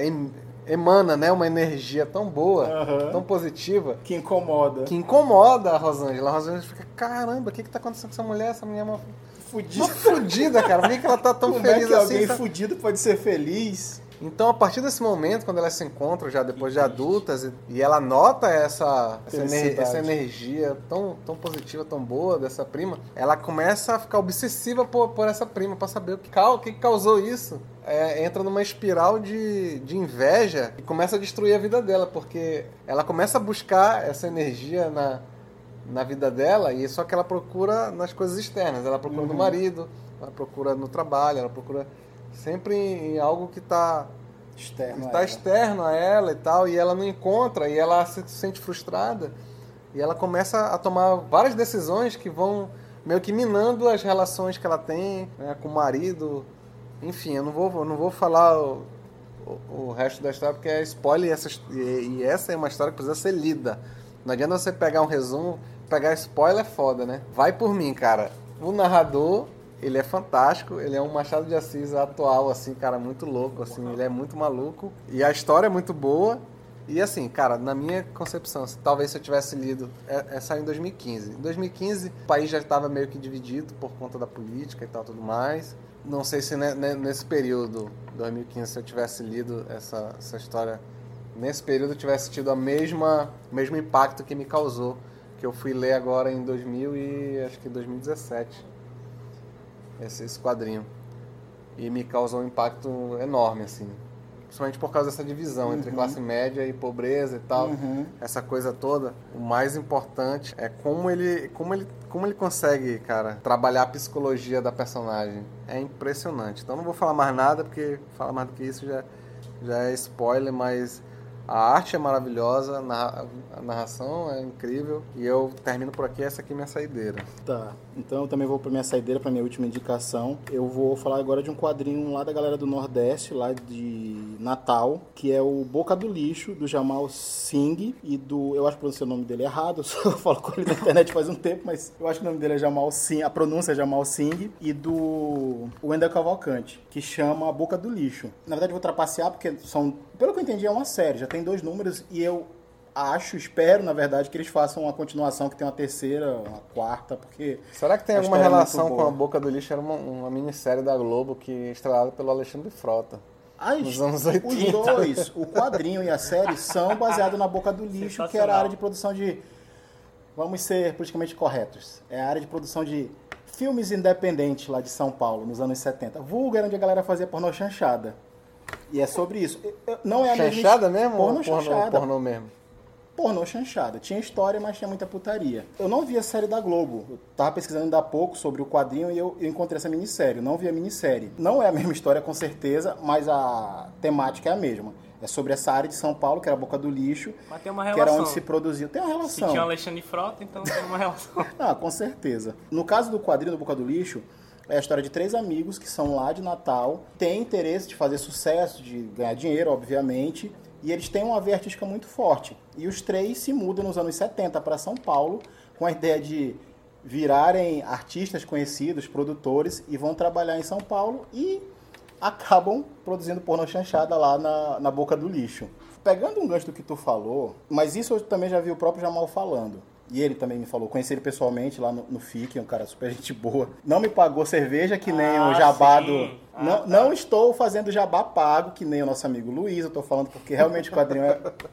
emana, né, uma energia tão boa, tão positiva... Que incomoda. Que incomoda a Rosângela. A Rosângela fica, caramba, o que tá acontecendo com essa mulher? Essa mulher é uma fudida, cara. Por que ela tá tão feliz assim? Alguém fudido pode ser feliz? Então, a partir desse momento, quando elas se encontram já depois de adultas, e ela nota essa energia tão positiva, tão boa dessa prima, ela começa a ficar obsessiva por essa prima, para saber o que causou isso. Entra numa espiral de inveja e começa a destruir a vida dela, porque ela começa a buscar essa energia na vida dela, e só que ela procura nas coisas externas. Ela procura no marido, ela procura no trabalho, ela procura sempre em algo que está externo a ela e tal, e ela não encontra, e ela se sente frustrada, e ela começa a tomar várias decisões que vão meio que minando as relações que ela tem, né, com o marido. Enfim, eu não vou falar o resto da história, porque é spoiler, e essa é uma história que precisa ser lida. Não adianta você pegar um resumo, pegar spoiler é foda, né? Vai por mim, cara. O narrador, ele é fantástico, ele é um Machado de Assis atual, assim, cara, muito louco, assim, ele é muito maluco. E a história é muito boa. E assim, cara, na minha concepção, talvez se eu tivesse lido, saiu em 2015. Em 2015, o país já estava meio que dividido por conta da política e tal, tudo mais. Não sei se nesse período, 2015, se eu tivesse lido essa história, nesse período eu tivesse tido o mesmo impacto que me causou, que eu fui ler agora em 2017, esse quadrinho. E me causou um impacto enorme, assim. Principalmente por causa dessa divisão entre classe média e pobreza e tal, essa coisa toda. O mais importante é como ele consegue, cara, trabalhar a psicologia da personagem. É impressionante. Então não vou falar mais nada, porque falar mais do que isso já é spoiler, mas a arte é maravilhosa, a narração é incrível, e eu termino por aqui, essa aqui é minha saideira. Tá, então eu também vou pra minha saideira, pra minha última indicação. Eu vou falar agora de um quadrinho lá da galera do Nordeste, lá de Natal, que é o Boca do Lixo, do Jamal Singh, e do... eu acho que pronunciei o nome dele errado, eu só falo com ele na internet faz um tempo, mas eu acho que o nome dele é Jamal Singh, a pronúncia é Jamal Singh, e do Wendel Cavalcante, que chama A Boca do Lixo. Na verdade eu vou trapacear, porque são... pelo que eu entendi, é uma série, já tem 2 números, e eu espero, na verdade, que eles façam uma continuação, que tem uma terceira, uma quarta, porque... Será que tem alguma relação com A Boca do Lixo? Era uma minissérie da Globo, que estrelada pelo Alexandre Frota. Nos anos 80. Os dois, o quadrinho e a série, são baseados na Boca do Lixo, que era a área de produção de... vamos ser politicamente corretos. É a área de produção de filmes independentes lá de São Paulo, nos anos 70. Vulgo era onde a galera fazia pornô chanchada. E é sobre isso. Não é a mesma... chanchada mesmo? Pornô mesmo. Pornô chanchada. Tinha história, mas tinha muita putaria. Eu não vi a série da Globo. Eu tava pesquisando ainda há pouco sobre o quadrinho e eu encontrei essa minissérie. Eu não vi a minissérie. Não é a mesma história, com certeza, mas a temática é a mesma. É sobre essa área de São Paulo, que era a Boca do Lixo. Mas tem uma relação. Que era onde se produziu. Tem uma relação. Se tinha o Alexandre Frota, então tem uma relação. Ah, com certeza. No caso do quadrinho do Boca do Lixo, é a história de 3 amigos que são lá de Natal, têm interesse de fazer sucesso, de ganhar dinheiro, obviamente, e eles têm uma veia artística muito forte. E os 3 se mudam nos anos 70 para São Paulo, com a ideia de virarem artistas conhecidos, produtores, e vão trabalhar em São Paulo e acabam produzindo pornô chanchada lá na Boca do Lixo. Pegando um gancho do que tu falou, mas isso eu também já vi o próprio Jamal falando. E ele também me falou, conheci ele pessoalmente lá no FIC, é um cara super gente boa. Não me pagou cerveja, que nem o jabá do... Não estou fazendo jabá pago, que nem o nosso amigo Luiz, eu tô falando porque realmente o quadrinho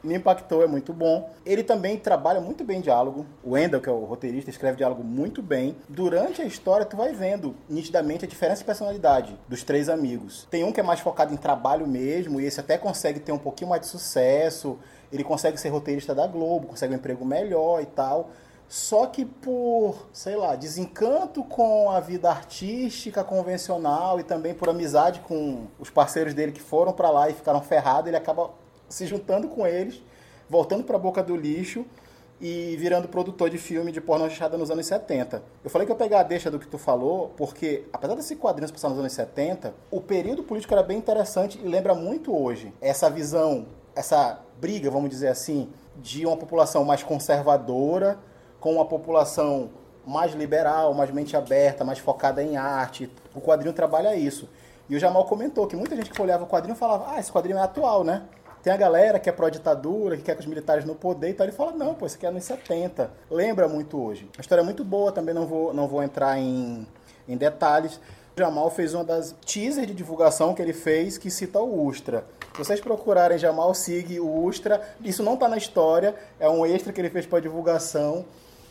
me impactou, é muito bom. Ele também trabalha muito bem diálogo. O Wendel, que é o roteirista, escreve diálogo muito bem. Durante a história, tu vai vendo nitidamente a diferença de personalidade dos 3 amigos. Tem um que é mais focado em trabalho mesmo, e esse até consegue ter um pouquinho mais de sucesso. Ele consegue ser roteirista da Globo, consegue um emprego melhor e tal. Só que por, sei lá, desencanto com a vida artística convencional e também por amizade com os parceiros dele que foram pra lá e ficaram ferrados, ele acaba se juntando com eles, voltando pra Boca do Lixo e virando produtor de filme de pornô chanchada nos anos 70. Eu falei que eu pegar a deixa do que tu falou, porque apesar desse quadrinho se passar nos anos 70, o período político era bem interessante e lembra muito hoje. Essa visão, essa briga, vamos dizer assim, de uma população mais conservadora com uma população mais liberal, mais mente aberta, mais focada em arte. O quadrinho trabalha isso. E o Jamal comentou que muita gente que olhava o quadrinho falava, esse quadrinho é atual, né? Tem a galera que é pró-ditadura, que quer que os militares no poder e tal. Ele fala, não, pô, isso aqui é anos 70. Lembra muito hoje. A história é muito boa, também não vou entrar em detalhes. Jamal fez uma das teasers de divulgação que ele fez que cita o Ustra. Se vocês procurarem Jamal Sig, o Ustra, isso não está na história, é um extra que ele fez para divulgação,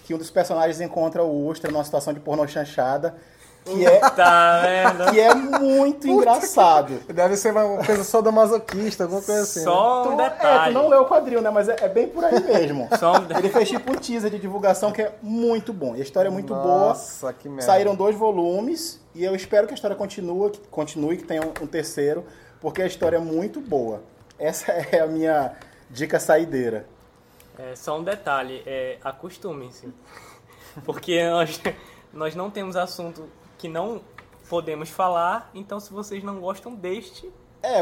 que um dos personagens encontra o Ustra numa situação de pornô chanchada, que é muito engraçado. Deve ser uma coisa só do masoquista, alguma coisa assim. Só um detalhe. Tu não leu o quadril, né? Mas é bem por aí mesmo. Ele fez tipo um teaser de divulgação que é muito bom. E a história é muito boa. Nossa, que merda. Saíram 2 volumes e eu espero que a história continue, que tenha um terceiro, porque a história é muito boa. Essa é a minha dica saideira. É, só um detalhe, acostumem-se. Porque nós não temos assunto que não podemos falar, então se vocês não gostam deste...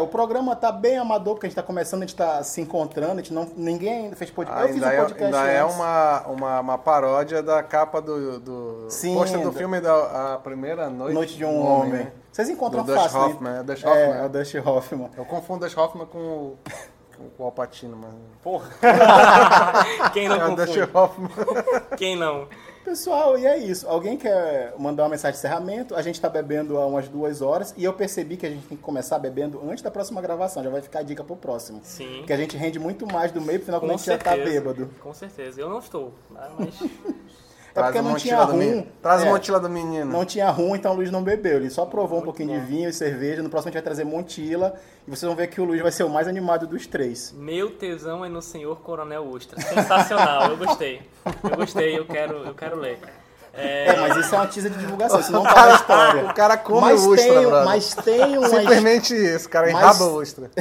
o programa tá bem amador, porque a gente tá começando, a gente tá se encontrando, ninguém ainda fez podcast. Eu fiz um podcast ainda antes. É uma paródia da capa do poster do filme da primeira Noite de um Homem. Né? Vocês encontram do fácil. Hoffman. É o Dustin Hoffman. Eu confundo Dustin Hoffman com o Al Pacino, mas... Porra! Quem não confunde? É o Dustin Hoffman. Quem não? Pessoal, e é isso. Alguém quer mandar uma mensagem de encerramento? A gente está bebendo há umas 2 horas e eu percebi que a gente tem que começar bebendo antes da próxima gravação. Já vai ficar a dica pro próximo. Sim. Porque a gente rende muito mais do meio pro final quando a gente já tá bêbado. Com certeza. Eu não estou, mas... É porque não tinha rum. Traz um montila do menino. Não tinha rum, então o Luiz não bebeu. Ele só provou muito um pouquinho de vinho e cerveja. No próximo a gente vai trazer montila. E vocês vão ver que o Luiz vai ser o mais animado dos três. Meu tesão é no senhor Coronel Ustra. Sensacional, eu gostei. Eu quero ler. Mas isso é uma teaser de divulgação, isso não tá na história. O cara come o Ustra, simplesmente isso, o cara enraba o Ustra.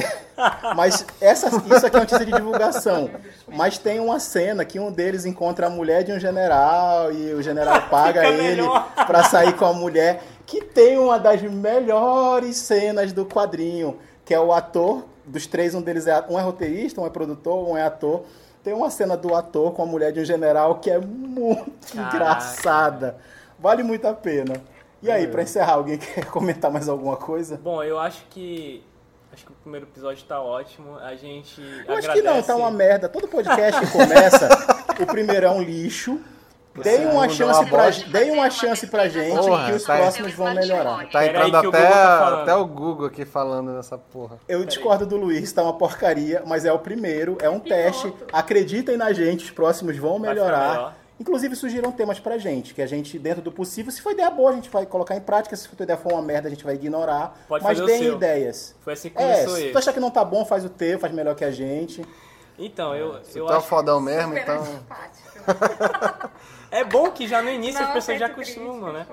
Mas isso aqui é uma teaser de divulgação. Mas tem uma cena que um deles encontra a mulher de um general e o general paga ele pra sair com a mulher, que tem uma das melhores cenas do quadrinho, que é o ator, dos três, um é roteirista, um é produtor, um é ator. Tem uma cena do ator com a mulher de um general que é muito engraçada. Vale muito a pena. E aí, pra encerrar, alguém quer comentar mais alguma coisa? Bom, eu acho que o primeiro episódio tá ótimo. A gente agradece. Acho que não, tá uma merda. Todo podcast que começa, o primeiro é um lixo. Deem uma chance pra gente que os próximos vão melhorar. Tá entrando até o Google aqui falando nessa porra. Eu discordo do Luiz, tá uma porcaria, mas é o primeiro, é um teste. Acreditem na gente, os próximos vão melhorar. Inclusive sugiram temas pra gente, que a gente, dentro do possível, se for ideia boa, a gente vai colocar em prática, se for ideia for uma merda, a gente vai ignorar. Mas deem ideias. Foi assim que começou isso. Se tu achar que não tá bom, faz o teu, faz melhor que a gente. Então, eu acho... Tá fodão mesmo, então... É bom que já no início as pessoas já acostumam, né?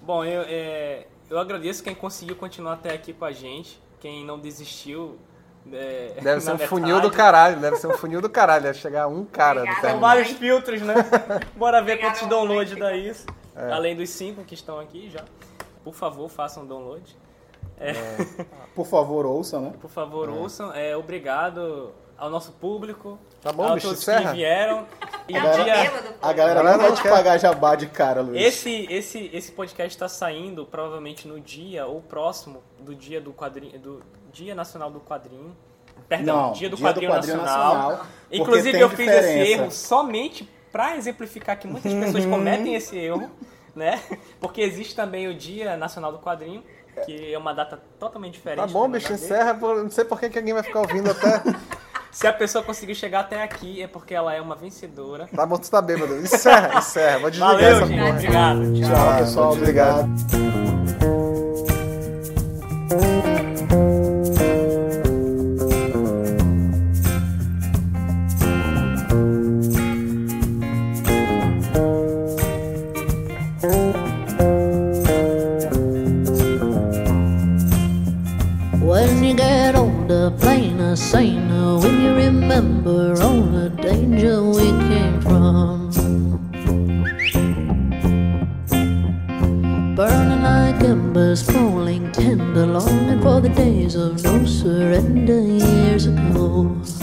Bom, eu agradeço quem conseguiu continuar até aqui com a gente, quem não desistiu. Deve ser um funil do caralho, deve chegar um cara. São vários filtros, né? Bora ver quantos downloads dá isso. Além dos 5 que estão aqui já. Por favor, façam download. Por favor, ouçam, né? Por favor, ouçam. Obrigado ao nosso público, tá bom, bicho, todos que vieram. E a galera não vai te pagar jabá de cara, Luiz. Esse podcast está saindo provavelmente no dia ou próximo do dia do quadrinho, do Dia Nacional do Quadrinho. Perdão, não, dia do quadrinho nacional. Inclusive eu fiz esse erro somente para exemplificar que muitas pessoas cometem esse erro, né? Porque existe também o Dia Nacional do Quadrinho, que é uma data totalmente diferente. Tá bom, bicho, encerra, não sei por que alguém vai ficar ouvindo até... Se a pessoa conseguir chegar até aqui, é porque ela é uma vencedora. Tá bom, tu tá bêbado. Encerra. Vou desligar. Valeu, essa gente. Obrigado. Tchau, pessoal. Obrigado. When you get older, plain or saner, when you remember all the danger we came from. Burning like embers, falling tender, longing for the days of no surrender years ago.